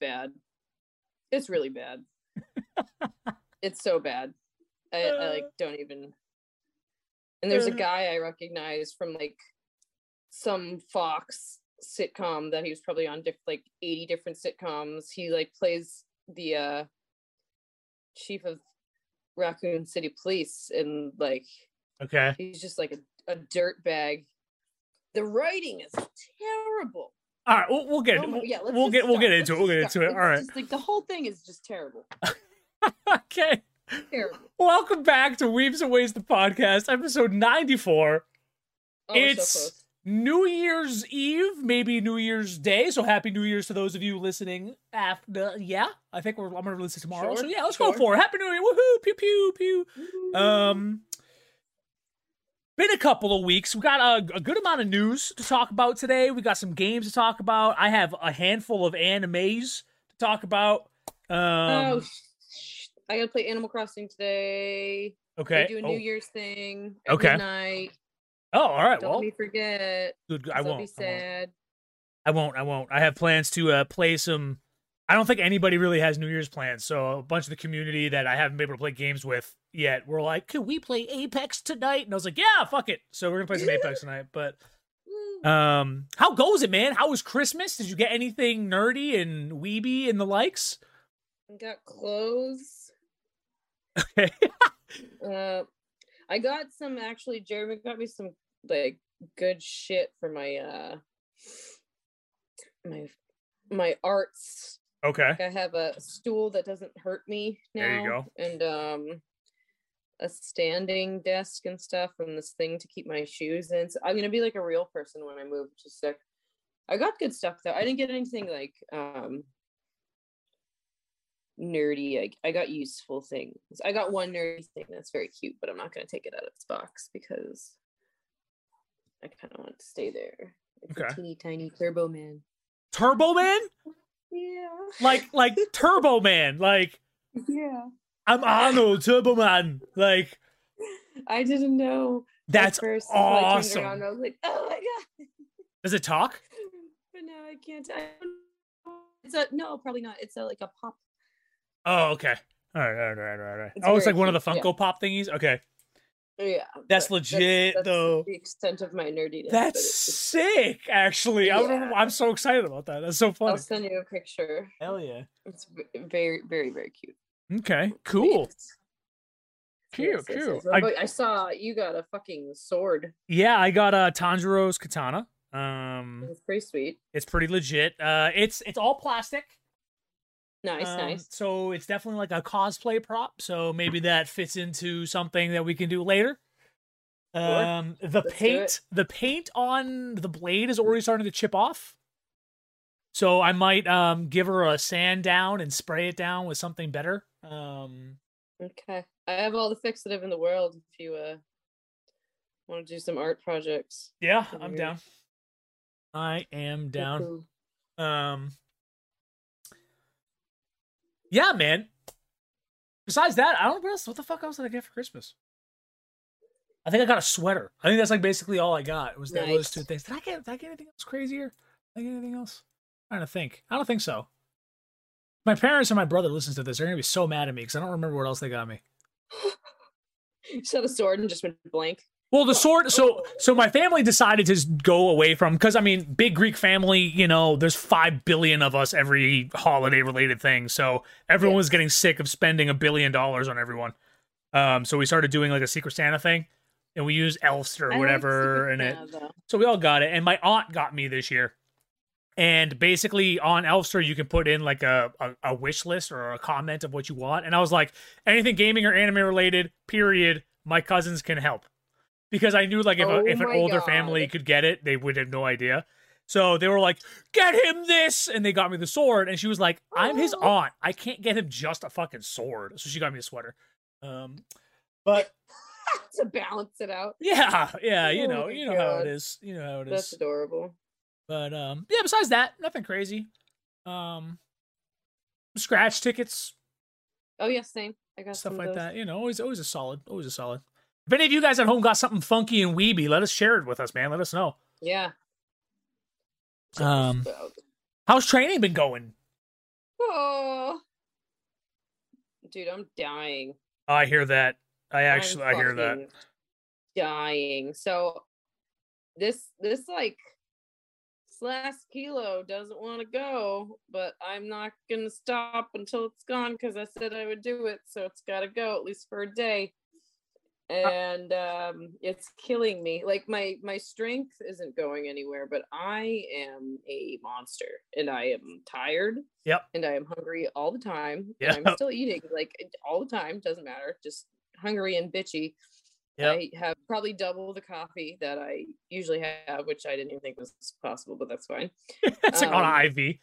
bad. It's really bad. It's so bad. I like don't even. And there's a guy I recognize from like some Fox sitcom that he was probably on like 80 different sitcoms. He like plays the chief of Raccoon City Police, and like, okay, he's just like a dirt bag. The writing is terrible. All right, we'll get it. Yeah, we'll get into it. All right, just, like, the whole thing is just terrible. Okay. Terrible. Welcome back to Weaves and Ways, the podcast, episode 94. Oh, it's so New Year's Eve, maybe New Year's Day. So happy New Year's to those of you listening after. Yeah, I think I'm gonna release it tomorrow. Sure, so yeah, let's go for it. Happy New Year! Woohoo! Pew pew pew. Woo-hoo. Been a couple of weeks. We got a good amount of news to talk about today. We got some games to talk about. I have a handful of animes to talk about. I gotta play Animal Crossing today. Okay. I do a New Year's thing. Okay. Night. Oh, all right. Don't let me forget. Dude, I won't. Be sad. I won't. I have plans to play some. I don't think anybody really has New Year's plans. So a bunch of the community that I haven't been able to play games with yet were like, "Could we play Apex tonight?" And I was like, "Yeah, fuck it." So we're gonna play some Apex tonight. But how goes it, man? How was Christmas? Did you get anything nerdy and weeby and the likes? I got clothes. Okay. I got some, actually, Jeremy got me some, like, good shit for my, my arts. Okay. Like, I have a stool that doesn't hurt me now. There you go. And, a standing desk and stuff, and this thing to keep my shoes in. So I'm gonna be, like, a real person when I move, which is sick. I got good stuff, though. I didn't get anything, like, nerdy. I got useful things. I got one nerdy thing that's very cute, but I'm not going to take it out of its box because I kind of want to stay there. It's okay. A teeny tiny Turbo Man. Turbo Man? Yeah. Like Turbo Man. Like, yeah. I'm Arnold Turbo Man. Like, I didn't know. That's awesome. I was like, oh my god. Does it talk? But no, I can't. I don't know. It's a no, probably not. It's like a pop. Oh, okay. All right. It's it's like one of the Funko Pop thingies? Okay. Yeah. That's legit, that's though. The extent of my nerdiness. That's sick, actually. Yeah. I'm so excited about that. That's so funny. I'll send you a picture. Hell yeah. It's very, very, very cute. Okay, cool. Cute. I saw you got a fucking sword. Yeah, I got Tanjiro's katana. It's pretty sweet. It's pretty legit. It's all plastic. Nice. So it's definitely like a cosplay prop. So maybe that fits into something that we can do later. Sure. The paint on the blade is already starting to chip off. So I might give her a sand down and spray it down with something better. Okay. I have all the fixative in the world if you want to do some art projects. Yeah, I'm down. I am down. Cool. Yeah, man. Besides that, I don't know what the fuck else did I get for Christmas. I think I got a sweater. I think that's like basically all I got. Was nice. Those two things. Did I get anything else crazier? Did I get anything else? I'm trying to think. I don't think so. My parents and my brother listens to this. They're gonna be so mad at me because I don't remember what else they got me. You saw the sword and just went blank. Well, the sword. So my family decided to go away from, because I mean, big Greek family. You know, there's 5 billion of us. Every holiday related thing. So everyone was getting sick of spending $1 billion on everyone. So we started doing like a Secret Santa thing, and we used Elfster or whatever in it. So we all got it, and my aunt got me this year. And basically on Elfster, you can put in like a wish list or a comment of what you want. And I was like, anything gaming or anime related. Period. My cousins can help. Because I knew, like, if an older family could get it, they would have no idea. So they were like, get him this! And they got me the sword. And she was like, I'm his aunt. I can't get him just a fucking sword. So she got me a sweater. But... to balance it out. Yeah, you know how it is. You know how it is. That's adorable. But, yeah, besides that, nothing crazy. Scratch tickets. Oh, yeah, same. I got stuff like that. You know, always a solid. If any of you guys at home got something funky and weeby, let us share it with us, man. Let us know. Yeah. How's training been going? Dude, I'm dying. I hear that. I hear that. Dying. So this like last kilo doesn't want to go, but I'm not gonna stop until it's gone because I said I would do it, so it's gotta go at least for a day. And it's killing me. Like my strength isn't going anywhere, but I am a monster and I am tired. Yep. And I am hungry all the time. Yep. And I'm still eating like all the time, doesn't matter, just hungry and bitchy. Yep. I have probably double the coffee that I usually have, which I didn't even think was possible, but that's fine. It's like on IV.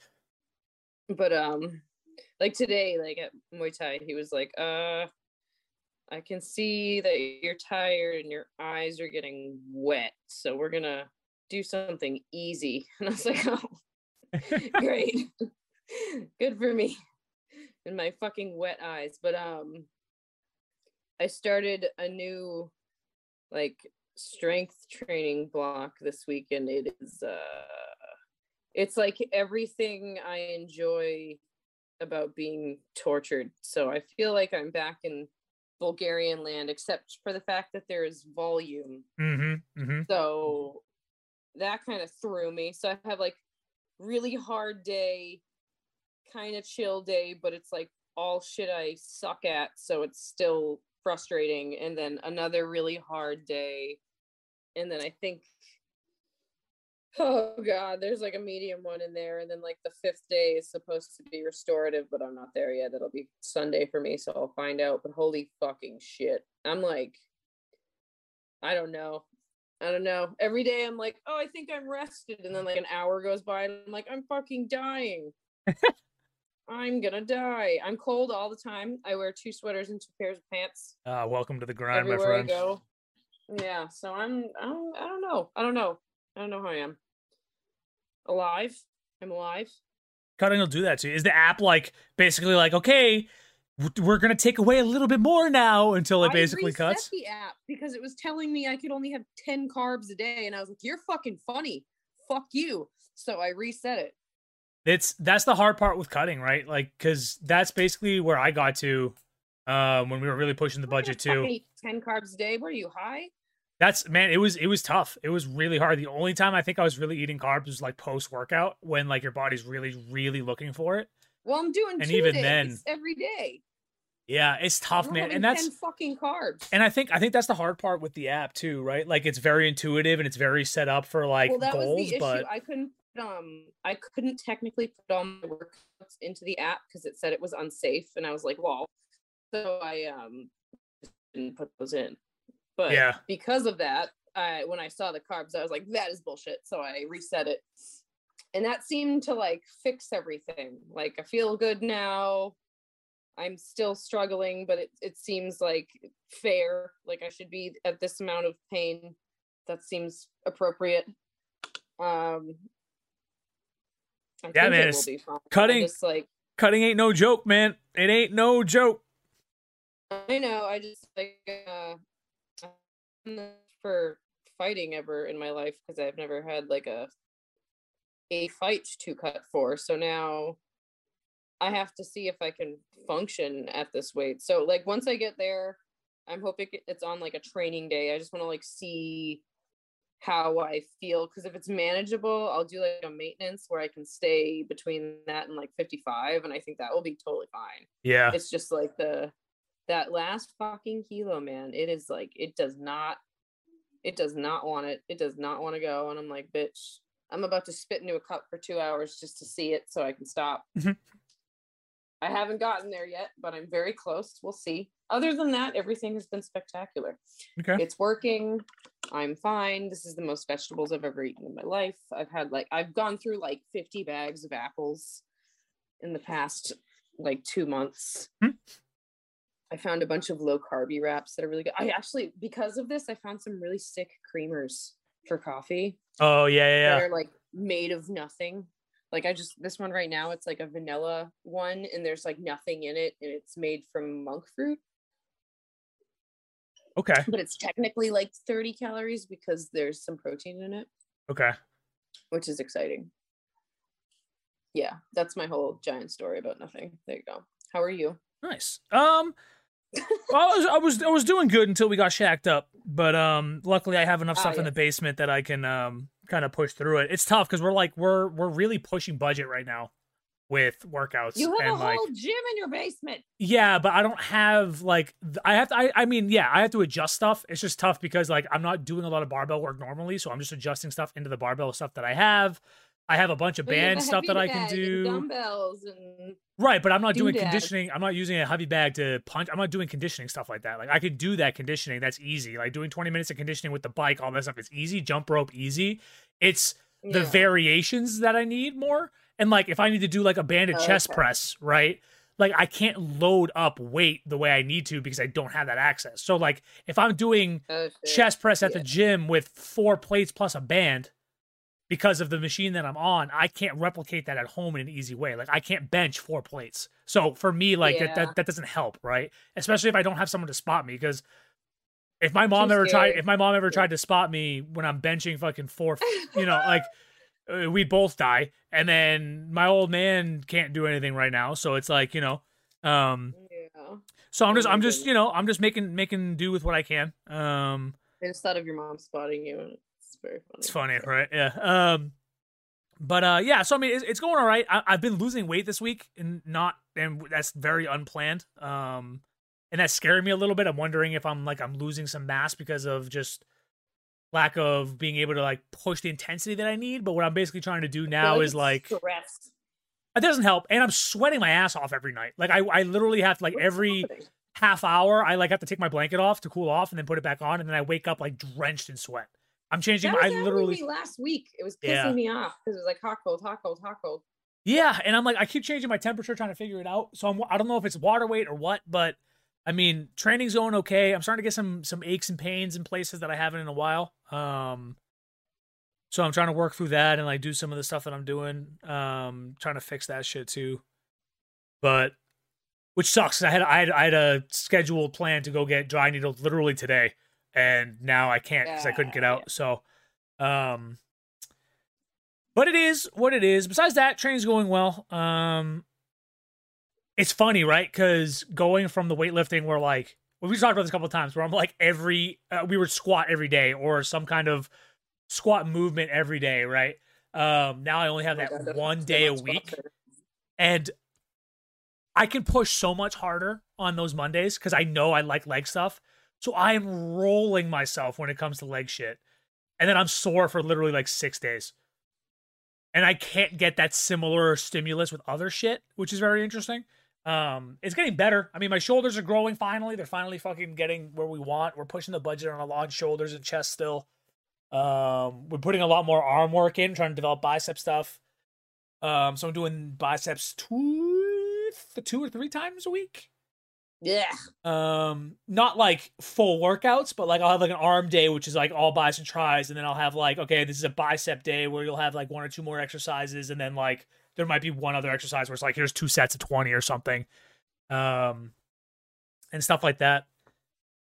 But like today, like at Muay Thai, he was like, I can see that you're tired and your eyes are getting wet, so we're gonna do something easy. And I was like, oh, great. Good for me and my fucking wet eyes. But I started a new like strength training block this week, and it is it's like everything I enjoy about being tortured. So I feel like I'm back in Bulgarian land, except for the fact that there is volume. Mm-hmm, mm-hmm. So that kind of threw me. So I have like really hard day, kind of chill day, but it's like all shit I suck at, so it's still frustrating. And then another really hard day, and then I think, oh god, there's like a medium one in there. And then like the fifth day is supposed to be restorative, but I'm not there yet. That'll be Sunday for me, so I'll find out. But holy fucking shit, I'm like, I don't know. Every day I'm like, oh, I think I'm rested, and then like an hour goes by and I'm like, I'm fucking dying. I'm gonna die. I'm cold all the time. I wear 2 sweaters and 2 pairs of pants. Welcome to the grind, everywhere, my friend. I go. Yeah, so I'm I don't know how I am. I'm alive. Cutting will do that to you. Is the app like basically like, okay, we're gonna take away a little bit more now until it basically cuts? I reset the app because it was telling me I could only have 10 carbs a day, and I was like, you're fucking funny, fuck you. So I reset it. That's the hard part with cutting, right? Like, because that's basically where I got to when we were really pushing the budget too. 10 carbs a day? Were you high? That's, man, it was tough. It was really hard. The only time I think I was really eating carbs was like post workout, when like your body's really, really looking for it. Well, I'm doing 2 days even then, every day. Yeah, it's tough, man. And that's 10 fucking carbs. And I think that's the hard part with the app too, right? Like it's very intuitive and it's very set up for like goals. Well, that was the issue. But I couldn't technically put all my workouts into the app because it said it was unsafe, and I was like, "Well," so I didn't put those in. But yeah, because of that, when I saw the carbs, I was like, that is bullshit. So I reset it. And that seemed to like fix everything. Like I feel good now. I'm still struggling, but it seems like fair. Like I should be at this amount of pain. That seems appropriate. I think, man, it will be fine. Cutting ain't no joke, man. It ain't no joke. I know. I just like, for fighting ever in my life, because I've never had like a fight to cut for. So now I have to see if I can function at this weight. So like once I get there, I'm hoping it's on like a training day. I just want to like see how I feel, because if it's manageable, I'll do like a maintenance where I can stay between that and like 55, and I think that will be totally fine. Yeah, it's just like that last fucking kilo, man. It is like, it does not want to go, and I'm like, bitch, I'm about to spit into a cup for 2 hours just to see it so I can stop. Mm-hmm. I haven't gotten there yet, but I'm very close. We'll see. Other than that, everything has been spectacular. Okay. It's working. I'm fine. This is the most vegetables I've ever eaten in my life. I've gone through like 50 bags of apples in the past like 2 months. Mm-hmm. I found a bunch of low carby wraps that are really good. I actually, because of this, I found some really sick creamers for coffee. Oh yeah. They're like made of nothing. Like this one right now, it's like a vanilla one, and there's like nothing in it, and it's made from monk fruit. Okay. But it's technically like 30 calories because there's some protein in it. Okay. Which is exciting. Yeah, that's my whole giant story about nothing. There you go. How are you? Nice. I was doing good until we got shacked up, but luckily I have enough stuff in the basement that I can kind of push through it. It's tough because we're really pushing budget right now with workouts. You have a whole gym in your basement. Yeah, but I don't have I have to adjust stuff. It's just tough because I'm not doing a lot of barbell work normally, so I'm just adjusting stuff into the barbell stuff that I have. I have a bunch of band stuff that I can do. Dumbbells and right, but I'm not doing conditioning. I'm not using a heavy bag to punch. I'm not doing conditioning stuff like that. Like I could do that conditioning. That's easy. Like doing 20 minutes of conditioning with the bike, all that stuff is easy. Jump rope, easy. It's the variations that I need more. And if I need to do a banded chest press, right? I can't load up weight the way I need to because I don't have that access. So if I'm doing chest press at the gym with 4 plates plus a band, because of the machine that I'm on, I can't replicate that at home in an easy way. I can't bench 4 plates. So for me, that doesn't help, right? Especially if I don't have someone to spot me, because if my mom ever tried to spot me when I'm benching fucking 4, we'd both die. And then my old man can't do anything right now. So it's so I'm just making do with what I can. Instead of your mom spotting you. Very funny. It's funny, right? Yeah. So it's going all right. I've been losing weight this week, and that's very unplanned. And that's scaring me a little bit. I'm wondering if I'm losing some mass because of just lack of being able to push the intensity that I need. But what I'm basically trying to do now is stressed. It doesn't help, and I'm sweating my ass off every night. I literally have to every half hour I have to take my blanket off to cool off, and then put it back on, and then I wake up drenched in sweat. I'm changing. That was me last week. It was pissing me off because it was hot cold. Yeah, and I'm I keep changing my temperature, trying to figure it out. So I don't know if it's water weight or what, but training's going okay. I'm starting to get some aches and pains in places that I haven't in a while. So I'm trying to work through that and do some of the stuff that I'm doing. Trying to fix that shit too, but which sucks. I had a scheduled plan to go get dry needles literally today. And now I can't because I couldn't get out. So, but it is what it is. Besides that, training's going well. It's funny, right? Because going from the weightlifting where we've talked about this a couple of times where I'm we would squat every day or some kind of squat movement every day, right? Now I only have that one day a week. And I can push so much harder on those Mondays because I know I like leg stuff. So I am rolling myself when it comes to leg shit. And then I'm sore for literally 6 days. And I can't get that similar stimulus with other shit, which is very interesting. It's getting better. My shoulders are growing finally. They're finally fucking getting where we want. We're pushing the budget on a lot of shoulders and chest still. We're putting a lot more arm work in, trying to develop bicep stuff. So I'm doing biceps two or three times a week. Yeah. Not full workouts, but I'll have an arm day, which is all bicep and tries, and then I'll have this is a bicep day where you'll have 1 or 2 more exercises, and then there might be one other exercise where it's here's 2 sets of 20 or something, and stuff like that.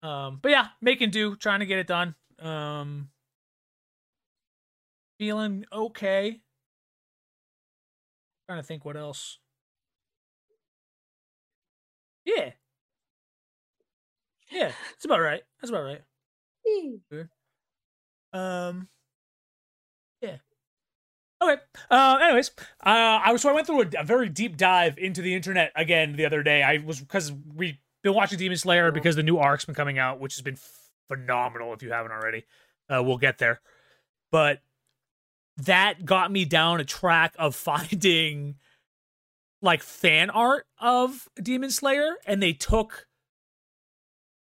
But yeah, making do, trying to get it done. Feeling okay. I'm trying to think what else. Yeah. Yeah, it's about right. That's about right. Sure. Yeah. Okay. Anyways, I went through a very deep dive into the internet again the other day. Because we've been watching Demon Slayer because the new arc's been coming out, which has been phenomenal if you haven't already. We'll get there. But that got me down a track of finding fan art of Demon Slayer, and they took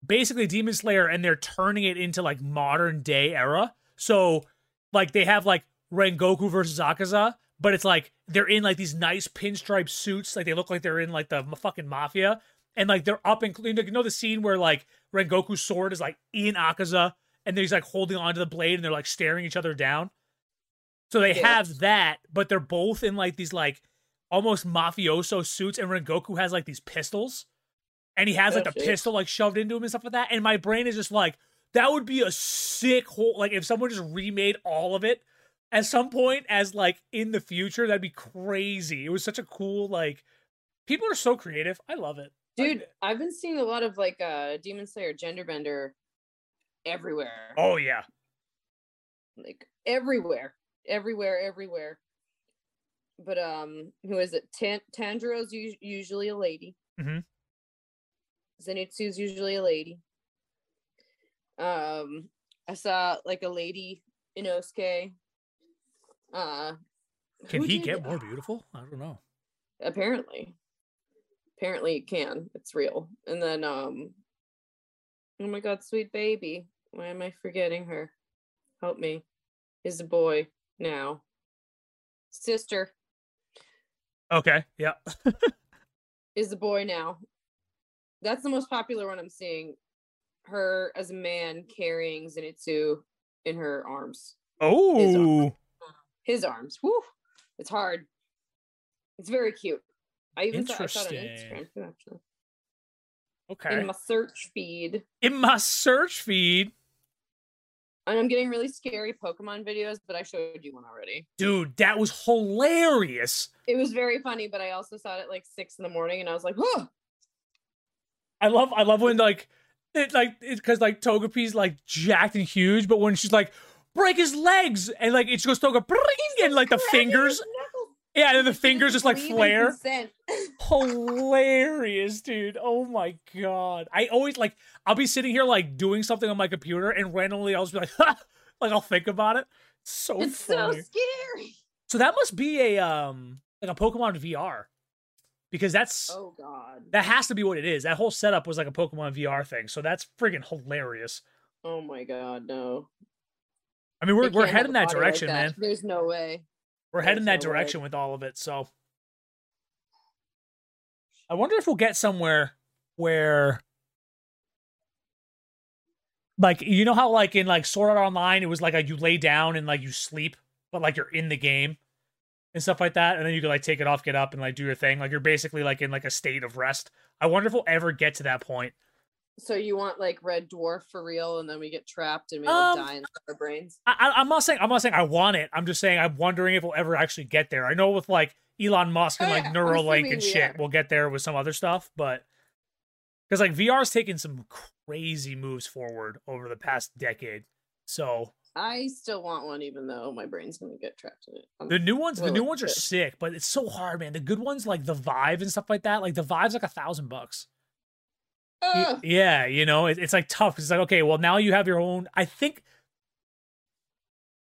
basically Demon Slayer and they're turning it into modern day era. So they have Rengoku versus Akaza, but it's they're in these nice pinstripe suits. They look like they're in the fucking mafia, and they're up and the scene where Rengoku's sword is in Akaza and he's holding onto the blade and they're staring each other down. So they have that, but they're both in these almost mafioso suits, and Rengoku has these pistols, and he has the pistol shoved into him and stuff like that. And my brain is just that would be a sick whole if someone just remade all of it at some point as in the future. That'd be crazy. It was such a cool people are so creative. I love it. Dude, I've been seeing a lot of like Demon Slayer genderbender everywhere. Oh yeah. Like everywhere. But who is it? Tanjiro's usually a lady. Mm-hmm. Zenitsu's usually a lady. I saw like a lady Inosuke. Can he get more beautiful? I don't know. Apparently it can. It's real. And then oh my god, sweet baby. Why am I forgetting her? Help me. Is a boy now. Sister. Okay, yeah. Is a boy now. That's the most popular one I'm seeing. Her as a man carrying Zenitsu in her arms. Oh. His arms. Woo. It's hard. It's very cute. I even saw it on Instagram too, actually. Okay. In my search feed. And I'm getting really scary Pokemon videos, but I showed you one already. Dude, that was hilarious. It was very funny, but I also saw it at like 6 a.m, and I was like, whoa. I love when it's because like Togepi's like jacked and huge, but when she's like break his legs and like it goes Togepi and like the fingers. Yeah, and the fingers just like flare. Hilarious, dude. Oh my god. I'll be sitting here like doing something on my computer and randomly I'll just be like, ha! Like I'll think about it. It's funny. So scary. So that must be a Pokemon VR. Because that's oh god. That has to be what it is. That whole setup was like a Pokemon VR thing. So that's friggin' hilarious. Oh my god, no. I mean we're heading that direction, like that. Man. There's no way. We're heading that direction with all of it, so I wonder if we'll get somewhere where, like, you know how, like, in, like, Sword Art Online, it was, like, you lay down and, like, you sleep, but, like, you're in the game and stuff like that, and then you can, like, take it off, get up, and, like, do your thing. Like, you're basically, like, in, like, a state of rest. I wonder if we'll ever get to that point. So you want like Red Dwarf for real, and then we get trapped and we all die in our brains. I'm not saying I want it. I'm just saying I'm wondering if we'll ever actually get there. I know with like Elon Musk and like Neuralink and shit, we'll get there with some other stuff, but because like VR's taken some crazy moves forward over the past decade. So I still want one, even though my brain's gonna get trapped in it. The new ones are sick, but it's so hard, man. The good ones like the Vive and stuff like that. Like the Vive's like $1,000. Yeah, you know, it's like tough. It's like, okay, well now you have your own. I think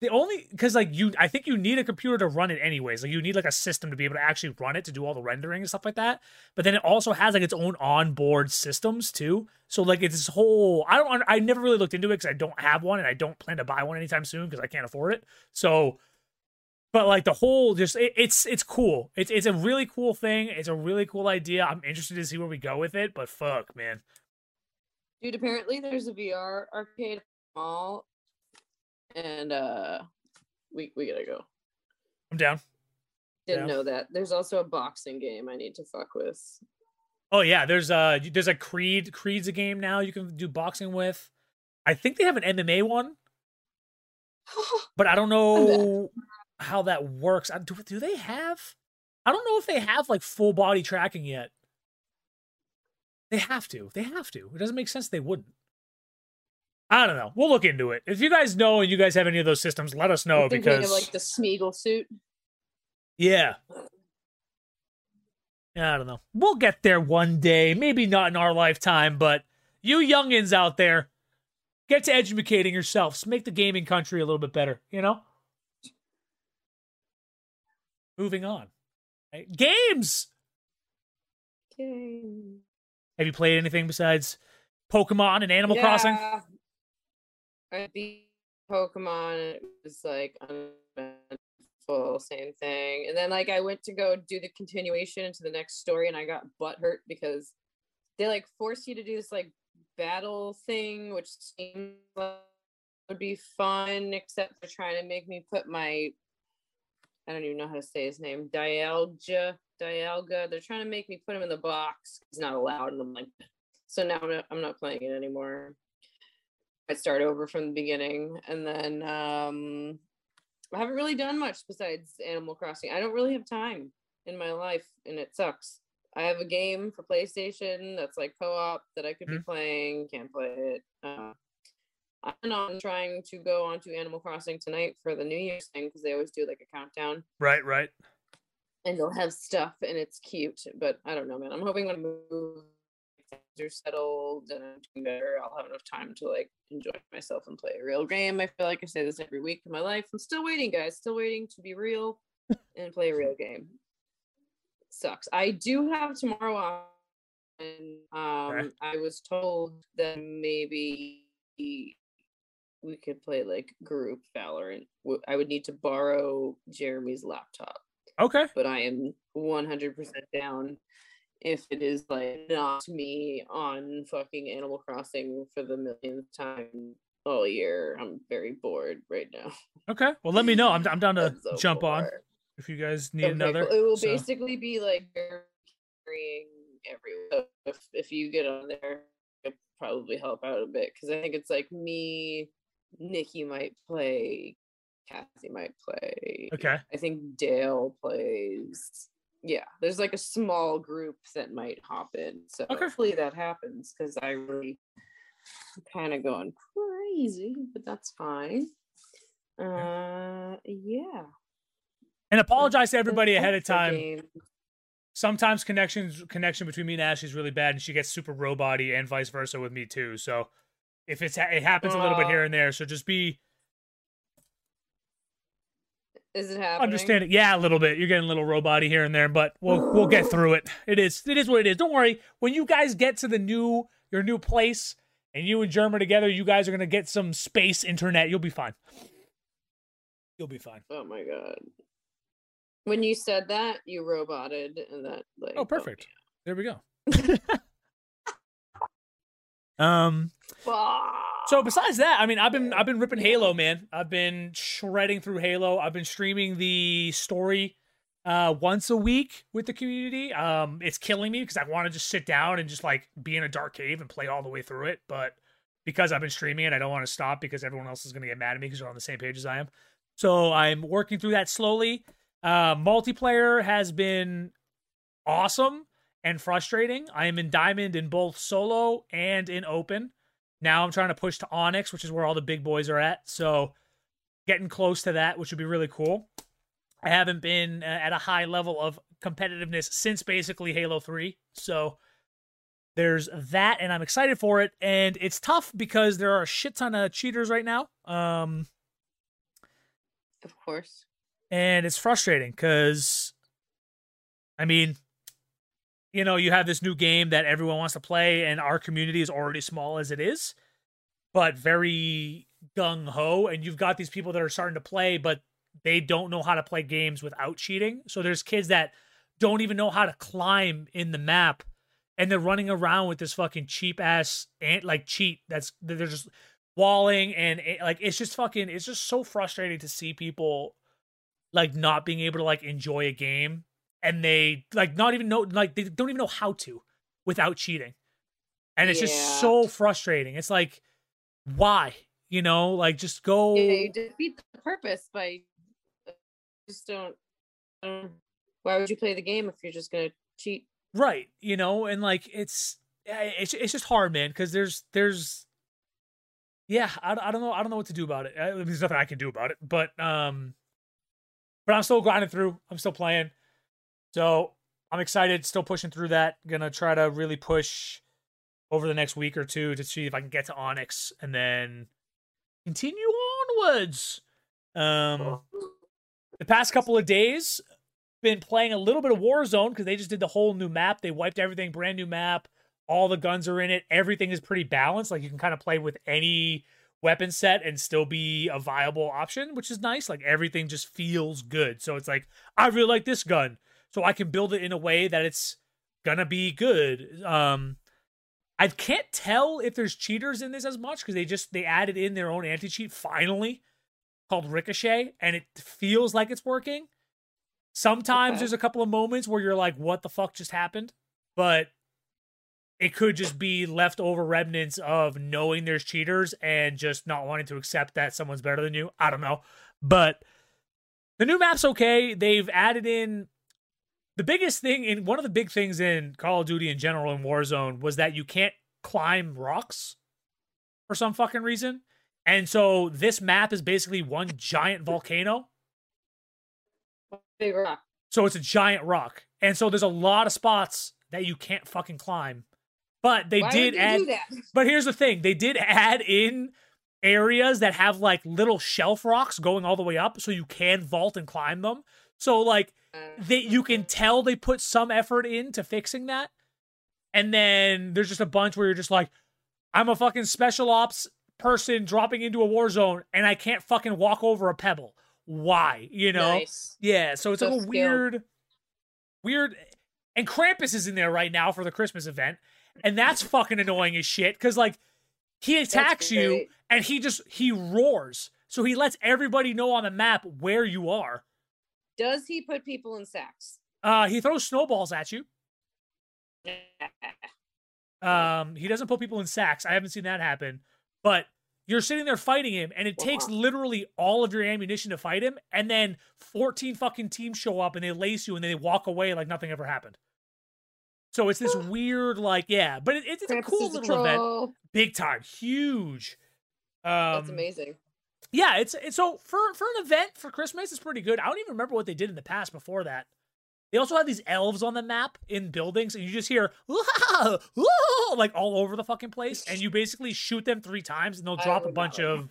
I think you need a computer to run it anyways. Like you need like a system to be able to actually run it, to do all the rendering and stuff like that. But then it also has like its own onboard systems too. So like it's this whole, I never really looked into it because I don't have one and I don't plan to buy one anytime soon because I can't afford it. So, but like the whole, just it's cool. It's a really cool thing. It's a really cool idea. I'm interested to see where we go with it. But fuck, man, dude. Apparently, there's a VR arcade mall, and we gotta go. I'm down. Didn't know that. There's also a boxing game I need to fuck with. Oh yeah, there's a Creed. Creed's a game now you can do boxing with. I think they have an MMA one, but I don't know how that works. Do they have? I don't know if they have like full body tracking yet. They have to. It doesn't make sense they wouldn't. I don't know. We'll look into it. If you guys know and you guys have any of those systems, let us know. Because like the Smeagol suit. Yeah. I don't know. We'll get there one day. Maybe not in our lifetime, but you youngins out there, get to educating yourselves. Make the gaming country a little bit better. You know. Moving on. Right. Games! Have you played anything besides Pokemon and Animal Crossing? I beat Pokemon. It was like uneventful, same thing. And then like I went to go do the continuation into the next story and I got butthurt because they like force you to do this like battle thing, which seems like would be fun, except they're trying to make me put my, I don't even know how to say his name. Dialga. They're trying to make me put him in the box. He's not allowed. And I'm like, so now I'm not playing it anymore. I start over from the beginning. And then I haven't really done much besides Animal Crossing. I don't really have time in my life and it sucks. I have a game for PlayStation that's like co-op that I could be playing. Can't play it. I'm trying to go onto Animal Crossing tonight for the New Year's thing because they always do like a countdown. Right. And they'll have stuff and it's cute, but I don't know, man. I'm hoping when I move, things are settled and I'm doing better, I'll have enough time to like enjoy myself and play a real game. I feel like I say this every week of my life. I'm still waiting, guys. Still waiting to be real and play a real game. Sucks. I do have tomorrow off, and okay. I was told that maybe we could play like group Valorant. I would need to borrow Jeremy's laptop. Okay. But I am 100% down if it is like not me on fucking Animal Crossing for the millionth time all year. I'm very bored right now. Okay. Well, let me know. I'm down to so jump bored. On if you guys need another. Cool. It will basically be like carrying everyone. So if you get on there, it'll probably help out a bit because I think it's like me, Nikki might play, Kathy might play. Okay. I think Dale plays. Yeah, there's like a small group that might hop in. So hopefully that happens because I really kind of going crazy, but that's fine. Yeah. And apologize to everybody ahead of time. Sometimes connection between me and Ashley is really bad, and she gets super robot-y and vice versa with me too. So if it happens a little bit here and there, so just be. Is it happening? Understand it. Yeah, a little bit. You're getting a little robot-y here and there, but we'll get through it. It is what it is. Don't worry. When you guys get to the your new place and you and Jerm are together, you guys are gonna get some space internet. You'll be fine. You'll be fine. Oh my god. When you said that, you roboted and that like oh perfect. There we go. So besides that, I mean, I've been ripping Halo, man. I've been shredding through Halo. I've been streaming the story once a week with the community. It's killing me because I want to just sit down and just like be in a dark cave and play all the way through it. But because I've been streaming it, I don't want to stop because everyone else is going to get mad at me because they're on the same page as I am. So I'm working through that slowly. Multiplayer has been awesome and frustrating. I am in Diamond in both solo and in open. Now I'm trying to push to Onyx, which is where all the big boys are at. So getting close to that, which would be really cool. I haven't been at a high level of competitiveness since basically Halo 3. So there's that, and I'm excited for it. And it's tough because there are a shit ton of cheaters right now. Of course. And it's frustrating because, I mean, you know, you have this new game that everyone wants to play, and our community is already small as it is, but very gung-ho. And you've got these people that are starting to play, but they don't know how to play games without cheating. So there's kids that don't even know how to climb in the map, and they're running around with this fucking cheap-ass cheat. They're just walling, and it's just fucking... It's just so frustrating to see people like not being able to like enjoy a game. And they they don't even know how to without cheating. And it's just so frustrating. It's like, why? You know, like just go. Yeah, you defeat the purpose by just don't. Why would you play the game if you're just going to cheat? Right. You know, and like, it's just hard, man. Cause I don't know. I don't know what to do about it. There's nothing I can do about it, but I'm still grinding through. I'm still playing. So I'm excited, still pushing through that. Gonna try to really push over the next week or two to see if I can get to Onyx and then continue onwards. The past couple of days, been playing a little bit of Warzone because they just did the whole new map. They wiped everything, brand new map. All the guns are in it. Everything is pretty balanced. Like you can kind of play with any weapon set and still be a viable option, which is nice. Like everything just feels good. So it's like, I really like this gun. So I can build it in a way that it's going to be good. I can't tell if there's cheaters in this as much because they added in their own anti-cheat finally called Ricochet, and it feels like it's working. Sometimes there's a couple of moments where you're like, what the fuck just happened? But it could just be leftover remnants of knowing there's cheaters and just not wanting to accept that someone's better than you. I don't know. But the new map's okay. They've added in The biggest thing, and one of the big things in Call of Duty in general and Warzone, was that you can't climb rocks for some fucking reason. And so this map is basically one giant volcano. Big rock. So it's a giant rock. And so there's a lot of spots that you can't fucking climb. But they did add that? But here's the thing. They did add in areas that have like little shelf rocks going all the way up so you can vault and climb them. So like you can tell they put some effort into fixing that. And then there's just a bunch where you're just like, I'm a fucking special ops person dropping into a war zone and I can't fucking walk over a pebble. Why? You know? Nice. Yeah. So it's so like a scale. weird. And Krampus is in there right now for the Christmas event. And that's fucking annoying as shit. Cause like he attacks you and he roars. So he lets everybody know on the map where you are. Does he put people in sacks? He throws snowballs at you. He doesn't put people in sacks. I haven't seen that happen. But you're sitting there fighting him, and it takes literally all of your ammunition to fight him, and then 14 fucking teams show up, and they lace you, and then they walk away like nothing ever happened. So it's this weird, like, yeah. But it's a cool little event. Big time. Huge. That's amazing. Yeah, it's so for an event for Christmas, it's pretty good. I don't even remember what they did in the past before that. They also had these elves on the map in buildings, and you just hear "Whoa, whoa," like all over the fucking place, and you basically shoot them 3 times, and they'll drop a bunch of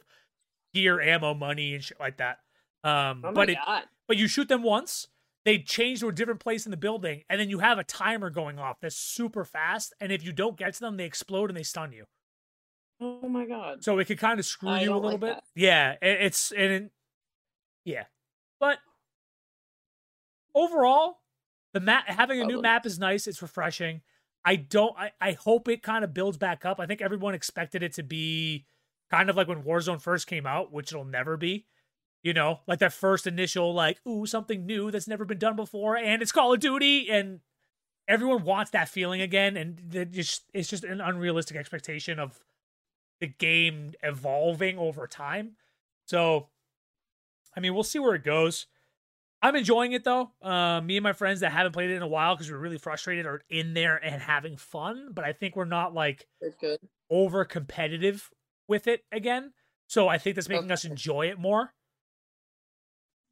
gear, ammo, money, and shit like that. But you shoot them once, they change to a different place in the building, and then you have a timer going off that's super fast, and if you don't get to them, they explode and they stun you. Oh my god! So it could kind of screw you a little bit. That. Yeah, yeah, but overall, the map having a new map is nice. It's refreshing. I hope it kind of builds back up. I think everyone expected it to be kind of like when Warzone first came out, which it'll never be. You know, like that first initial like, ooh, something new that's never been done before, and it's Call of Duty, and everyone wants that feeling again. And it's just an unrealistic expectation of the game evolving over time. So, I mean, we'll see where it goes. I'm enjoying it though. Me and my friends that haven't played it in a while because we're really frustrated are in there and having fun, but I think we're not like over competitive with it again. So I think that's making us enjoy it more.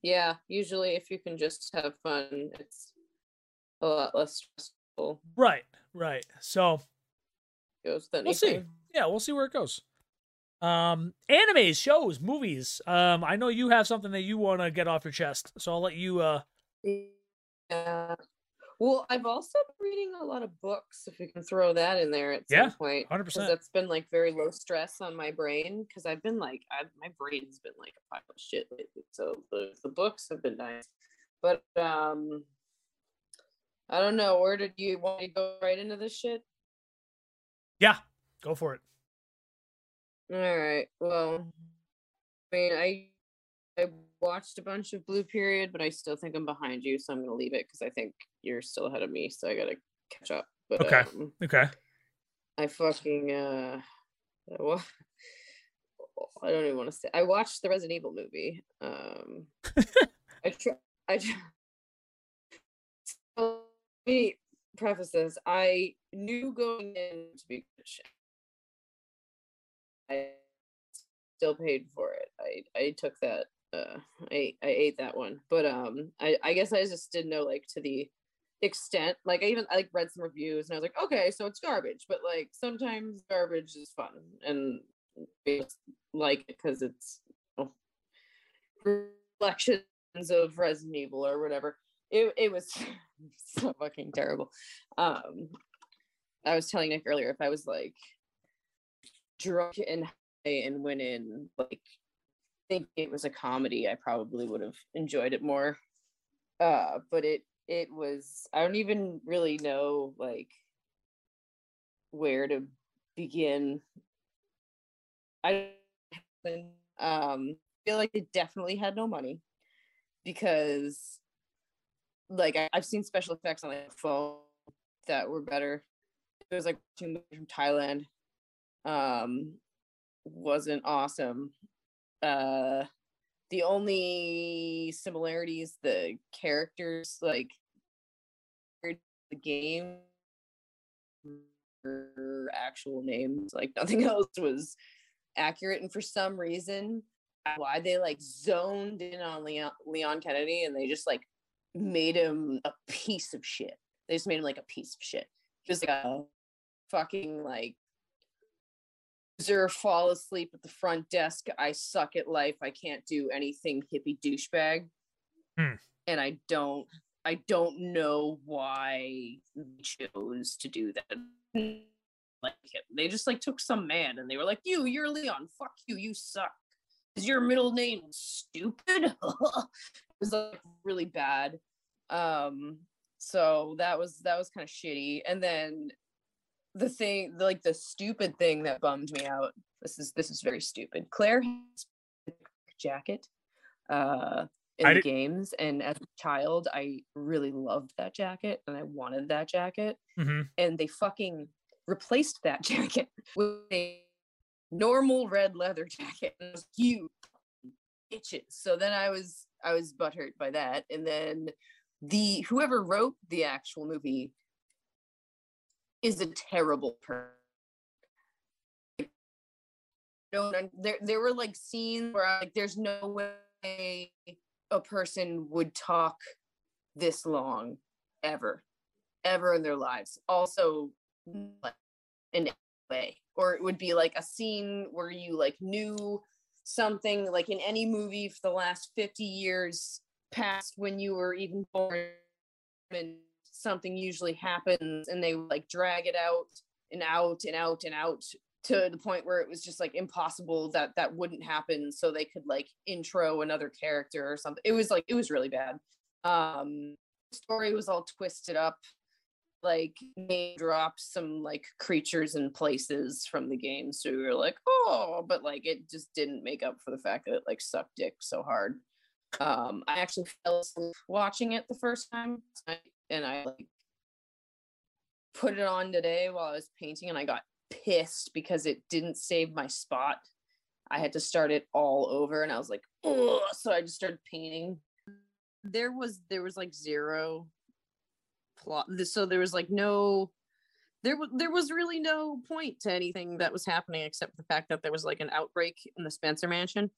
Yeah, usually if you can just have fun, it's a lot less stressful. Right. So we'll see. Yeah, we'll see where it goes. Animes, shows, movies. I know you have something that you want to get off your chest, so I'll let you. Yeah. Well, I've also been reading a lot of books. If you can throw that in there at some point, 100%. That's been like very low stress on my brain because I've been like, my brain's been like a pile of shit lately. So the books have been nice, but I don't know. Where did you want to go right into this shit? Yeah. Go for it. All right. Well, I mean, I watched a bunch of Blue Period, but I still think I'm behind you, so I'm going to leave it because I think you're still ahead of me, so I got to catch up. But, okay. I fucking, well, I don't even want to say. I watched the Resident Evil movie. Let me preface this. I knew going in to be shit. I still paid for it. I took that. I ate that one. But I guess I just didn't know like to the extent. Like I read some reviews and I was like, okay, so it's garbage. But like sometimes garbage is fun and like because it's reflections of Resident Evil or whatever. It was so fucking terrible. I was telling Nick earlier if I was like drunk and high and went in like thinking it was a comedy, I probably would have enjoyed it more. But it was, I don't even really know like where to begin. I feel like it definitely had no money because like I've seen special effects on like a phone that were better. It was like 2 movies from Thailand. Wasn't awesome. The only similarities, the characters, like the game, her actual names, like nothing else was accurate. And for some reason, why they like zoned in on Leon Kennedy, and they just like made him a piece of shit. They just made him like a piece of shit, just like a fucking like loser, fall asleep at the front desk, I suck at life, I can't do anything, hippie douchebag. And I don't know why they chose to do that. Like him, they just like took some man and they were like, you're Leon, fuck you, you suck. Is your middle name stupid? It was like really bad. So that was kind of shitty. And then the thing, like the stupid thing that bummed me out. This is very stupid. Claire has a jacket in the games, and as a child, I really loved that jacket and I wanted that jacket. Mm-hmm. And they fucking replaced that jacket with a normal red leather jacket, and it was huge itches. So then I was butthurt by that. And then whoever wrote the actual movie is a terrible person. There were like scenes where there's no way a person would talk this long ever in their lives. Also, like, in any way. Or it would be like a scene where you like knew something, like in any movie for the last 50 years past when you were even born, and something usually happens, and they would like drag it out and out and out and out to the point where it was just like impossible that wouldn't happen, so they could like intro another character or something. It was really bad. The story was all twisted up, like name dropped some like creatures and places from the game, so we were like, oh, but like it just didn't make up for the fact that it like sucked dick so hard. I actually fell asleep watching it the first time, and I like put it on today while I was painting, and I got pissed because it didn't save my spot. I had to start it all over, and I was like, oh, so I just started painting. There was like zero plot, so there was like no, there was really no point to anything that was happening except the fact that there was like an outbreak in the Spencer mansion,